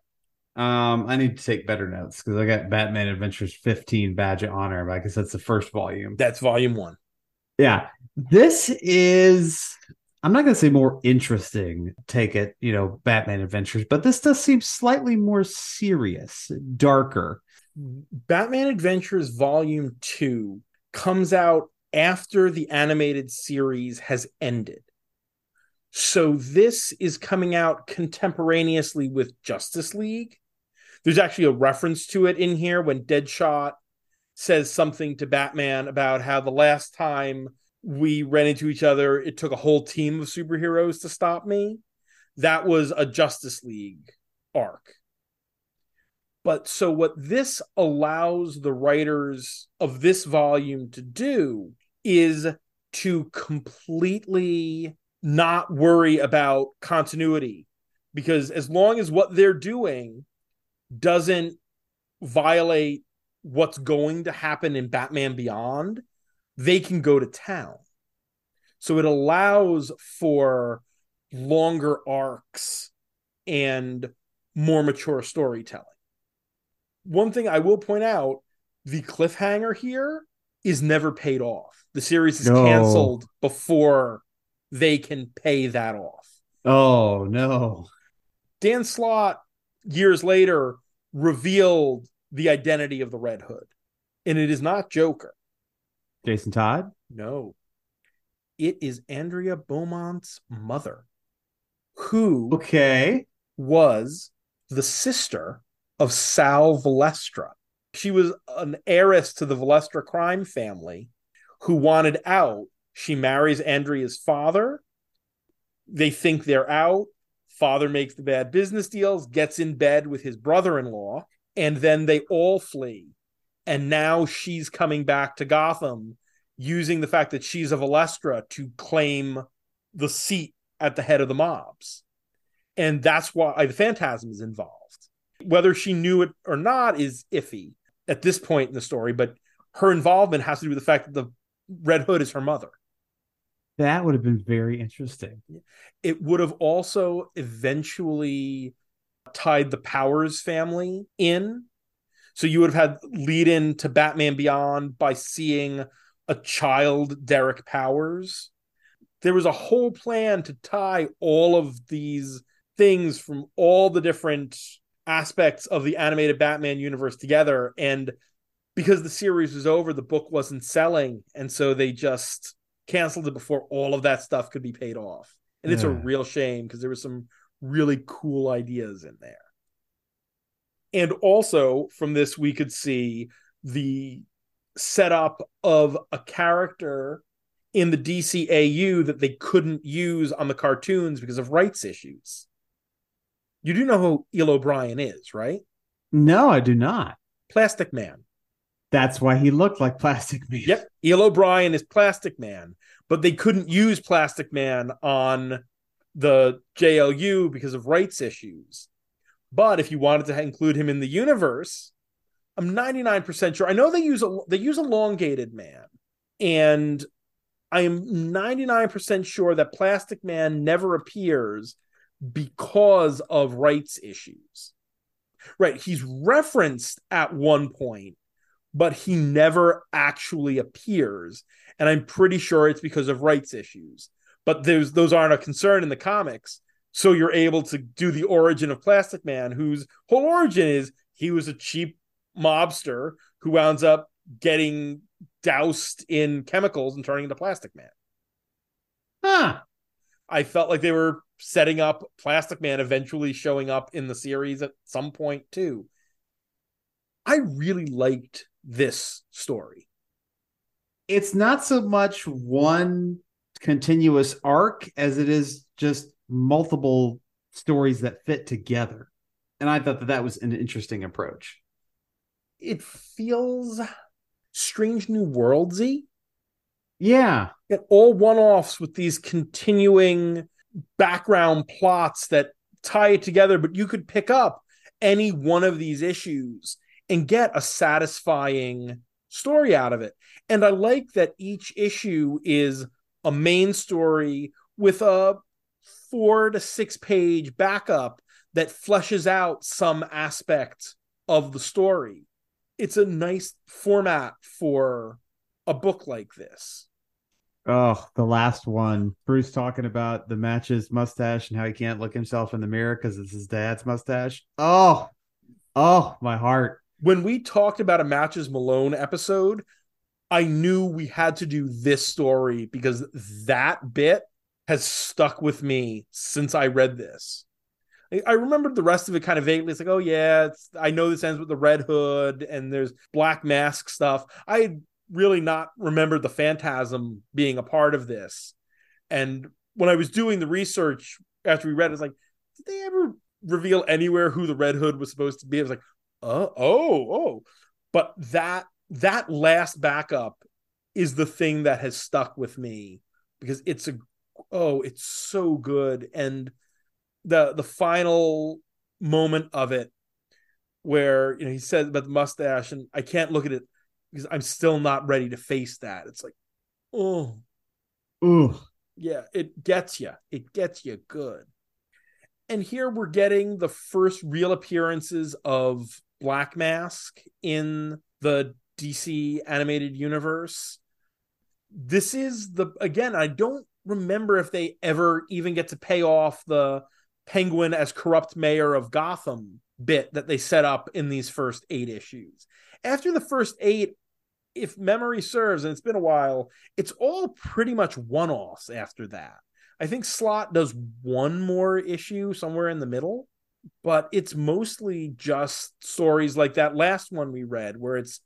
Um, I need to take better notes because I got Batman Adventures fifteen Badge of Honor, but I guess that's the first volume. That's volume one. Yeah. This is, I'm not going to say more interesting, take it, you know, Batman Adventures, but this does seem slightly more serious, darker. Batman Adventures Volume two comes out after the animated series has ended. So this is coming out contemporaneously with Justice League. There's actually a reference to it in here when Deadshot says something to Batman about how the last time we ran into each other, it took a whole team of superheroes to stop me. That was a Justice League arc. But so what this allows the writers of this volume to do is to completely not worry about continuity, because as long as what they're doing doesn't violate what's going to happen in Batman Beyond, they can go to town. So it allows for longer arcs and more mature storytelling. One thing I will point out, the cliffhanger here is never paid off. The series is no. canceled before they can pay that off. Oh, no. Dan Slott, years later, revealed the identity of the Red Hood. And it is not Joker. Jason Todd? No. It is Andrea Beaumont's mother, who okay. was the sister of Sal Valestra. She was an heiress to the Valestra crime family who wanted out. She marries Andrea's father. They think they're out. Father makes the bad business deals, gets in bed with his brother-in-law, and then they all flee. And now she's coming back to Gotham using the fact that she's a Valestra to claim the seat at the head of the mobs. And that's why the Phantasm is involved. Whether she knew it or not is iffy at this point in the story, but her involvement has to do with the fact that the Red Hood is her mother. That would have been very interesting. It would have also eventually tied the Powers family in. So you would have had lead in to Batman Beyond by seeing a child Derek Powers. There was a whole plan to tie all of these things from all the different aspects of the animated Batman universe together. And because the series was over, the book wasn't selling. And so they just canceled it before all of that stuff could be paid off. And yeah. It's a real shame because there were some really cool ideas in there. And also from this, we could see the setup of a character in the D C A U that they couldn't use on the cartoons because of rights issues. You do know who Eel O'Brien is, right? No, I do not. Plastic Man. That's why he looked like Plastic Man. Yep. Eel O'Brien is Plastic Man, but they couldn't use Plastic Man on the J L U because of rights issues. But if you wanted to include him in the universe, I'm ninety-nine percent sure. I know they use a, they use Elongated Man, and I am ninety-nine percent sure that Plastic Man never appears because of rights issues. Right, he's referenced at one point, but he never actually appears, and I'm pretty sure it's because of rights issues. But those those aren't a concern in the comics, so you're able to do the origin of Plastic Man, whose whole origin is he was a cheap mobster who wound up getting doused in chemicals and turning into Plastic Man. Huh. I felt like they were setting up Plastic Man eventually showing up in the series at some point too. I really liked this story. It's not so much one continuous arc as it is just multiple stories that fit together. And I thought that that was an interesting approach. It feels Strange New Worlds-y. Yeah. And all one-offs with these continuing background plots that tie it together, but you could pick up any one of these issues and get a satisfying story out of it. And I like that each issue is a main story with a four to six page backup that fleshes out some aspect of the story. It's a nice format for a book like this. Oh, the last one. Bruce talking about the Matches mustache and how he can't look himself in the mirror because it's his dad's mustache. Oh, oh, my heart. When we talked about a Matches Malone episode, I knew we had to do this story because that bit has stuck with me since I read this. I remembered the rest of it kind of vaguely. It's like, oh, yeah, it's, I know this ends with the Red Hood and there's Black Mask stuff. I had really not remembered the Phantasm being a part of this. And when I was doing the research after we read it, it's like, did they ever reveal anywhere who the Red Hood was supposed to be? I was like, oh, oh, oh. But that that last backup is the thing that has stuck with me because it's a, oh, it's so good. And the the final moment of it where, you know, he says about the mustache and I can't look at it because I'm still not ready to face that. It's like, oh, oh, yeah, it gets you. It gets you good. And here we're getting the first real appearances of Black Mask in the D C animated universe. This is the, again, I don't remember if they ever even get to pay off the Penguin as corrupt mayor of Gotham bit that they set up in these first eight issues. After the first eight, if memory serves, and it's been a while, it's all pretty much one-offs after that. I think Slott does one more issue somewhere in the middle, but it's mostly just stories like that last one we read, where it's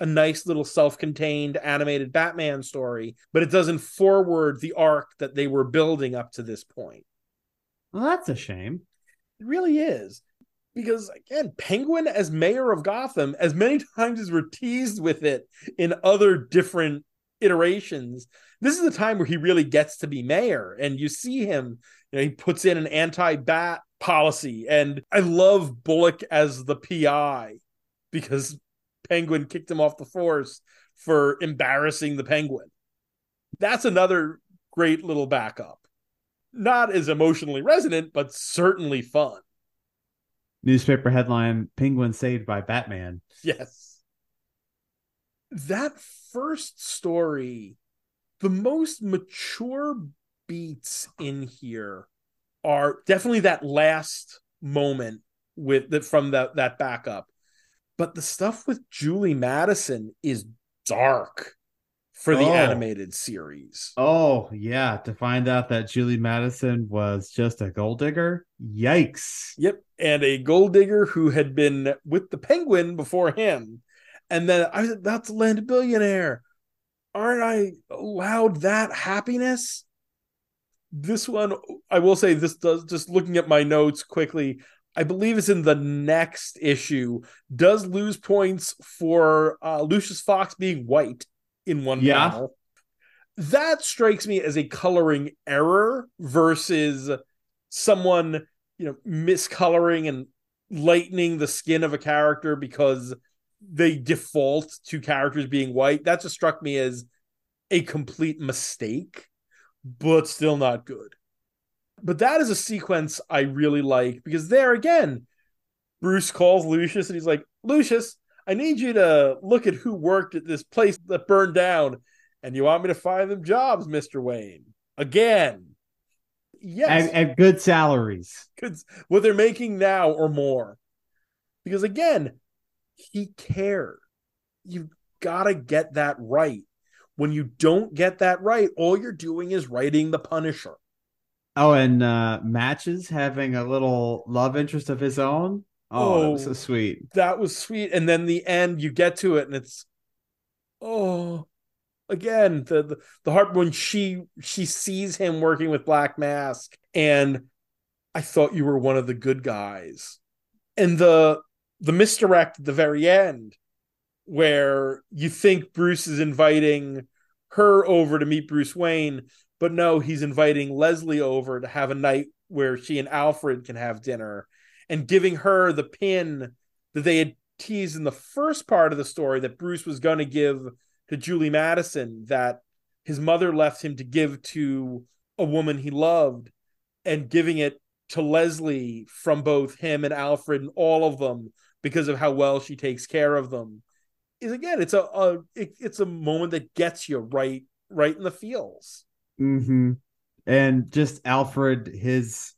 a nice little self-contained animated Batman story, but it doesn't forward the arc that they were building up to this point. Well, that's a shame. It really is. Because, again, Penguin as mayor of Gotham, as many times as we're teased with it in other different iterations, this is the time where he really gets to be mayor. And you see him, you know, he puts in an anti-bat policy. And I love Bullock as the P I, because Penguin kicked him off the force for embarrassing the Penguin. That's another great little backup. Not as emotionally resonant, but certainly fun. Newspaper headline, Penguin saved by Batman. Yes. That first story, the most mature beats in here are definitely that last moment with the, from the, that backup. But the stuff with Julie Madison is dark for the oh. animated series. Oh, yeah. To find out that Julie Madison was just a gold digger. Yikes. Yep. And a gold digger who had been with the Penguin before him. And then I was about to land a billionaire. Aren't I allowed that happiness? This one, I will say this does, just looking at my notes quickly, I believe it's in the next issue, does lose points for uh, Lucius Fox being white in one yeah. panel. That strikes me as a coloring error versus someone, you know, miscoloring and lightening the skin of a character because they default to characters being white. That just struck me as a complete mistake, but still not good. But that is a sequence I really like, because there again, Bruce calls Lucius and he's like, Lucius, I need you to look at who worked at this place that burned down, and you want me to find them jobs, Mister Wayne. Again. Yes. At, at good salaries. Good, what they're making now or more. Because again, he cared. You've got to get that right. When you don't get that right, all you're doing is writing the Punisher. Oh, and uh, Matches having a little love interest of his own. Oh, oh, that was so sweet. That was sweet. And then the end, you get to it and it's, oh, again, the, the, the heart when she she sees him working with Black Mask and I thought you were one of the good guys. And the the misdirect at the very end where you think Bruce is inviting her over to meet Bruce Wayne, but no, he's inviting Leslie over to have a night where she and Alfred can have dinner, and giving her the pin that they had teased in the first part of the story that Bruce was going to give to Julie Madison, that his mother left him to give to a woman he loved, and giving it to Leslie from both him and Alfred and all of them because of how well she takes care of them, is again, it's a, a it, it's a moment that gets you right, right in the feels. Mm-hmm. And just Alfred, his,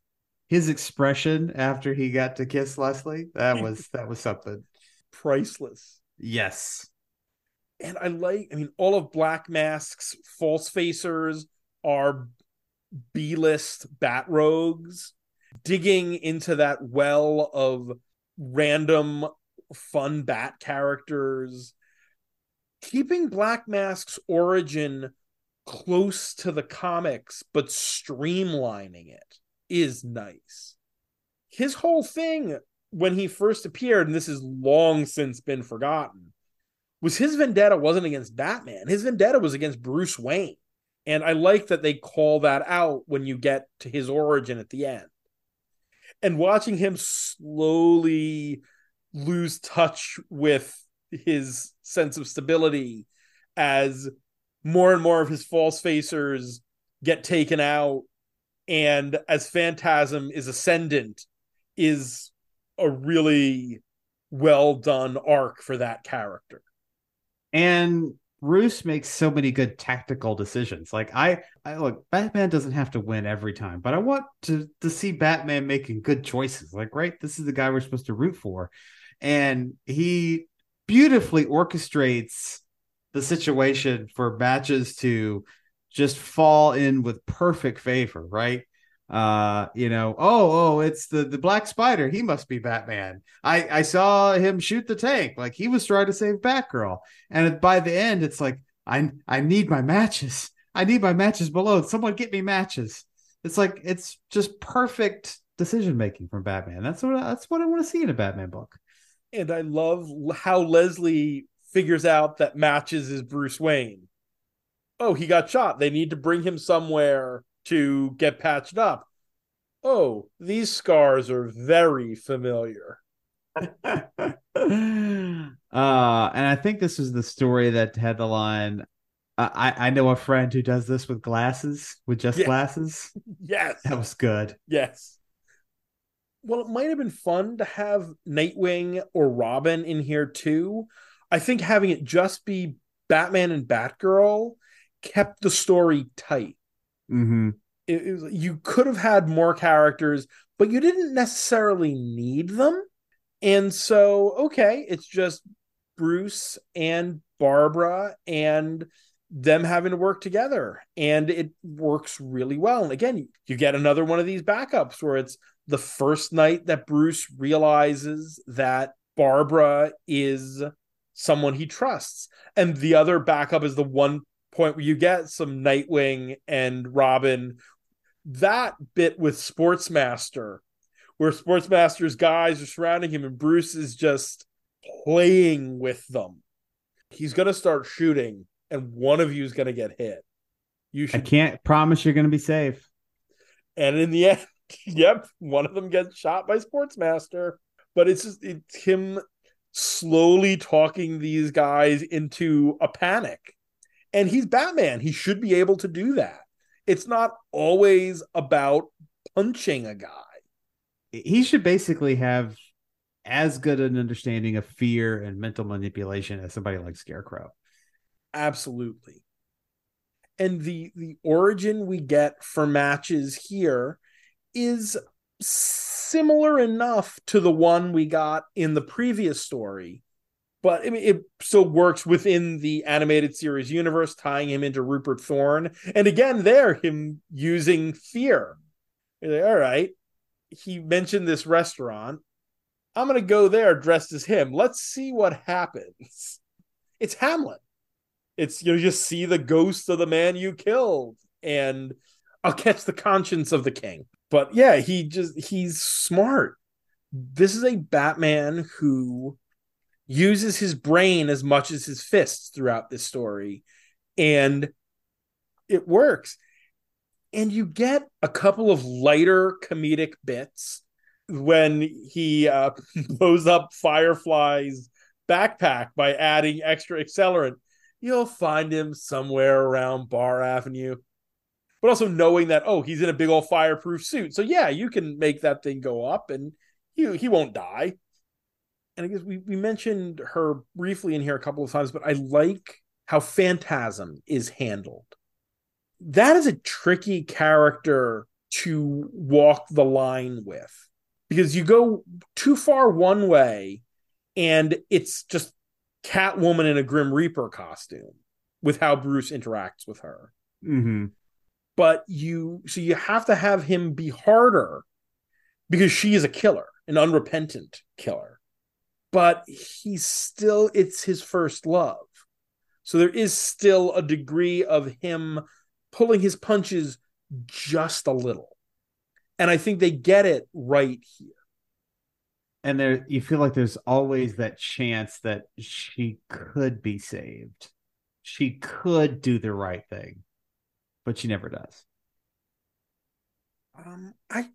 his expression after he got to kiss Leslie, that was that was something priceless. Yes. And I like, I mean, all of Black Mask's false facers are B-list bat rogues. Digging into that well of random fun bat characters. Keeping Black Mask's origin close to the comics, but streamlining it is nice. His whole thing when he first appeared, and this is long since been forgotten, was his vendetta wasn't against Batman. His vendetta was against Bruce Wayne. And I like that they call that out when you get to his origin at the end. And watching him slowly lose touch with his sense of stability as more and more of his false facers get taken out, and as Phantasm is ascendant, is a really well done arc for that character. And Bruce makes so many good tactical decisions. Like, I, I look, Batman doesn't have to win every time, but I want to to see Batman making good choices. Like, right, this is the guy we're supposed to root for, and he beautifully orchestrates the situation for Matches to just fall in with perfect favor. Right. Uh, you know, oh, oh, it's the, the Black Spider. He must be Batman. I, I saw him shoot the tank. Like, he was trying to save Batgirl. And by the end, it's like, I, I need my matches. I need my matches below. Someone get me matches. It's like, it's just perfect decision-making from Batman. That's what, that's what I want to see in a Batman book. And I love how Leslie figures out that Matches is Bruce Wayne. Oh, he got shot. They need to bring him somewhere to get patched up. Oh, these scars are very familiar. uh, and I think this is the story that had the line, I, I know a friend who does this with glasses, with just yes. glasses. Yes. That was good. Yes. Well, it might have been fun to have Nightwing or Robin in here too. I think having it just be Batman and Batgirl kept the story tight. Mm-hmm. It, it was, you could have had more characters, but you didn't necessarily need them. And so, okay, it's just Bruce and Barbara and them having to work together. And it works really well. And again, you get another one of these backups where it's the first night that Bruce realizes that Barbara is someone he trusts. And the other backup is the one point where you get some Nightwing and Robin, that bit with Sportsmaster, where Sportsmaster's guys are surrounding him and Bruce is just playing with them. He's going to start shooting and one of you is going to get hit. You should... I can't promise you're going to be safe. And in the end, yep, one of them gets shot by Sportsmaster. But it's just, it's him slowly talking these guys into a panic. And he's Batman. He should be able to do that. It's not always about punching a guy. He should basically have as good an understanding of fear and mental manipulation as somebody like Scarecrow. Absolutely. And the, the origin we get for Matches here is similar enough to the one we got in the previous story. But I mean, it still works within the animated series universe, tying him into Rupert Thorne. And again, there, him using fear. Like, all right, he mentioned this restaurant. I'm going to go there dressed as him. Let's see what happens. It's Hamlet. It's, you know, just see the ghost of the man you killed. And I'll catch the conscience of the king. But yeah, he just, he's smart. This is a Batman who uses his brain as much as his fists throughout this story, and it works. And you get a couple of lighter comedic bits when he uh, blows up Firefly's backpack by adding extra accelerant. You'll find him somewhere around Bar Avenue. But also knowing that, oh, he's in a big old fireproof suit. So yeah, you can make that thing go up and he, he won't die. And I guess we, we mentioned her briefly in here a couple of times, but I like how Phantasm is handled. That is a tricky character to walk the line with, because you go too far one way and it's just Catwoman in a Grim Reaper costume with how Bruce interacts with her. Mm-hmm. But you, so you have to have him be harder, because she is a killer, an unrepentant killer. But he's still, it's his first love. So there is still a degree of him pulling his punches just a little. And I think they get it right here. And there, you feel like there's always that chance that she could be saved. She could do the right thing, but she never does. Um, I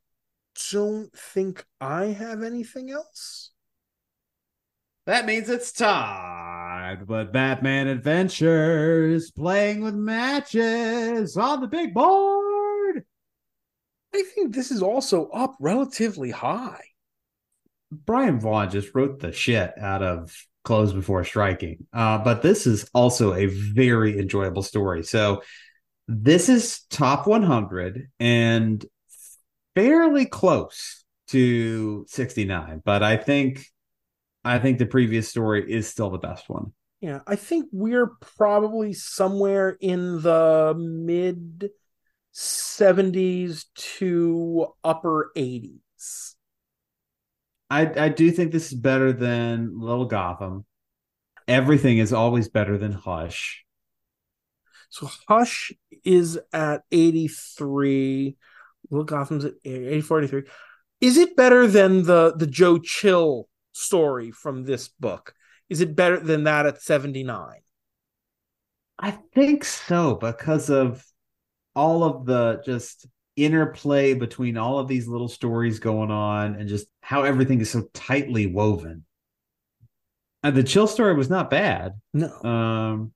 don't think I have anything else. That means it's time with Batman Adventures, playing with matches on the big board. I think this is also up relatively high. Brian Vaughan just wrote the shit out of close before striking. Uh, but this is also a very enjoyable story. So this is top one hundred and fairly close to sixty-nine. But I think I think the previous story is still the best one. Yeah, I think we're probably somewhere in the mid seventies to upper eighties. I, I do think this is better than Little Gotham. Everything is always better than Hush. So Hush is at eighty-three. Little Gotham's at eighty-four, eighty-three. Is it better than the, the Joe Chill story from this book? Is it better than that at seventy-nine? I think so, because of all of the just interplay between all of these little stories going on and just how everything is so tightly woven. And the Chill story was not bad. No. Um,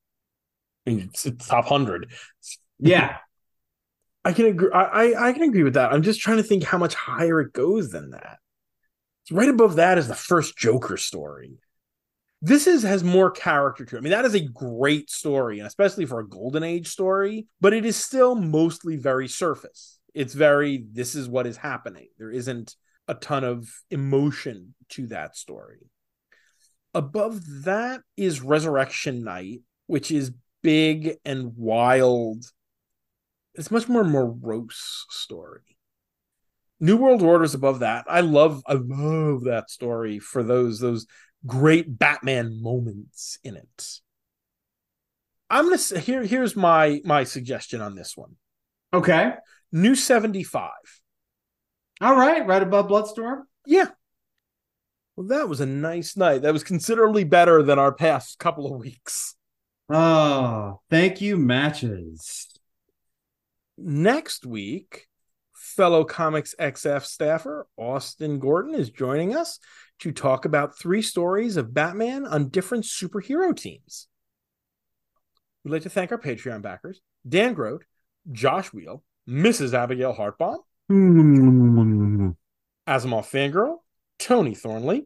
it's, it's top one hundred. Yeah. I can agree. I, I, I can agree with that. I'm just trying to think how much higher it goes than that. Right above that is the first Joker story. This is has more character to it. I mean, that is a great story, and especially for a golden age story, but it is still mostly very surface. It's very, this is what is happening. There isn't a ton of emotion to that story. Above that is Resurrection Night, which is big and wild. It's much more morose story. New World Order is above that. I love, I love that story for those, those great Batman moments in it. I'm gonna say, here. Here's my my suggestion on this one. Okay, New seventy-five. All right, right above Bloodstorm. Yeah. Well, that was a nice night. That was considerably better than our past couple of weeks. Oh, thank you, Matches. Next week, fellow Comics X F staffer Austin Gordon is joining us to talk about three stories of Batman on different superhero teams. We'd like to thank our Patreon backers, Dan Grote, Josh Wheel, Missus Abigail Hartbaum, Asimov Fangirl, Tony Thornley,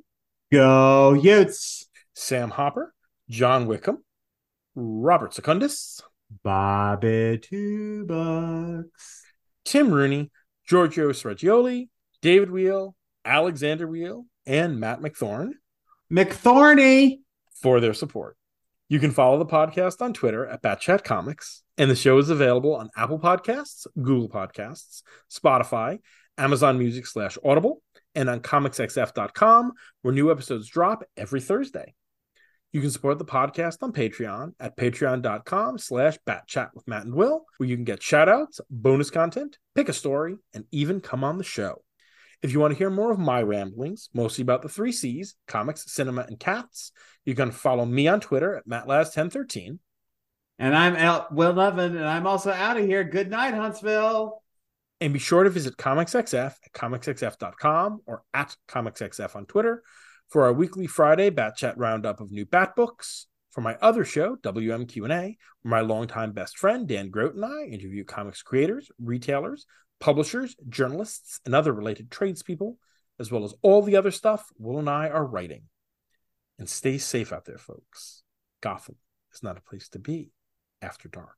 Go Utes, Sam Hopper, John Wickham, Robert Secundus, Bobby Two Bucks, Tim Rooney, Giorgio Sreggioli, David Wheel, Alexander Wheel, and Matt McThorn, McThorny, for their support. You can follow the podcast on Twitter at Bat Chat Comics, and the show is available on Apple Podcasts, Google Podcasts, Spotify, Amazon Music slash Audible, and on comics x f dot com, where new episodes drop every Thursday. You can support the podcast on Patreon at patreon.com slash Bat Chat with Matt and Will, where you can get shoutouts, bonus content, pick a story, and even come on the show. If you want to hear more of my ramblings, mostly about the three C's, comics, cinema, and cats, you can follow me on Twitter at Matt Laz ten thirteen. And I'm Al- Will Nevin, and I'm also out of here. Good night, Huntsville. And be sure to visit ComicsXF at comics x f dot com or at ComicsXF on Twitter for our weekly Friday Bat Chat roundup of new Bat books. For my other show, W M Q and A, where my longtime best friend Dan Grote and I interview comics creators, retailers, publishers, journalists, and other related tradespeople, as well as all the other stuff Will and I are writing. And stay safe out there, folks. Gotham is not a place to be after dark.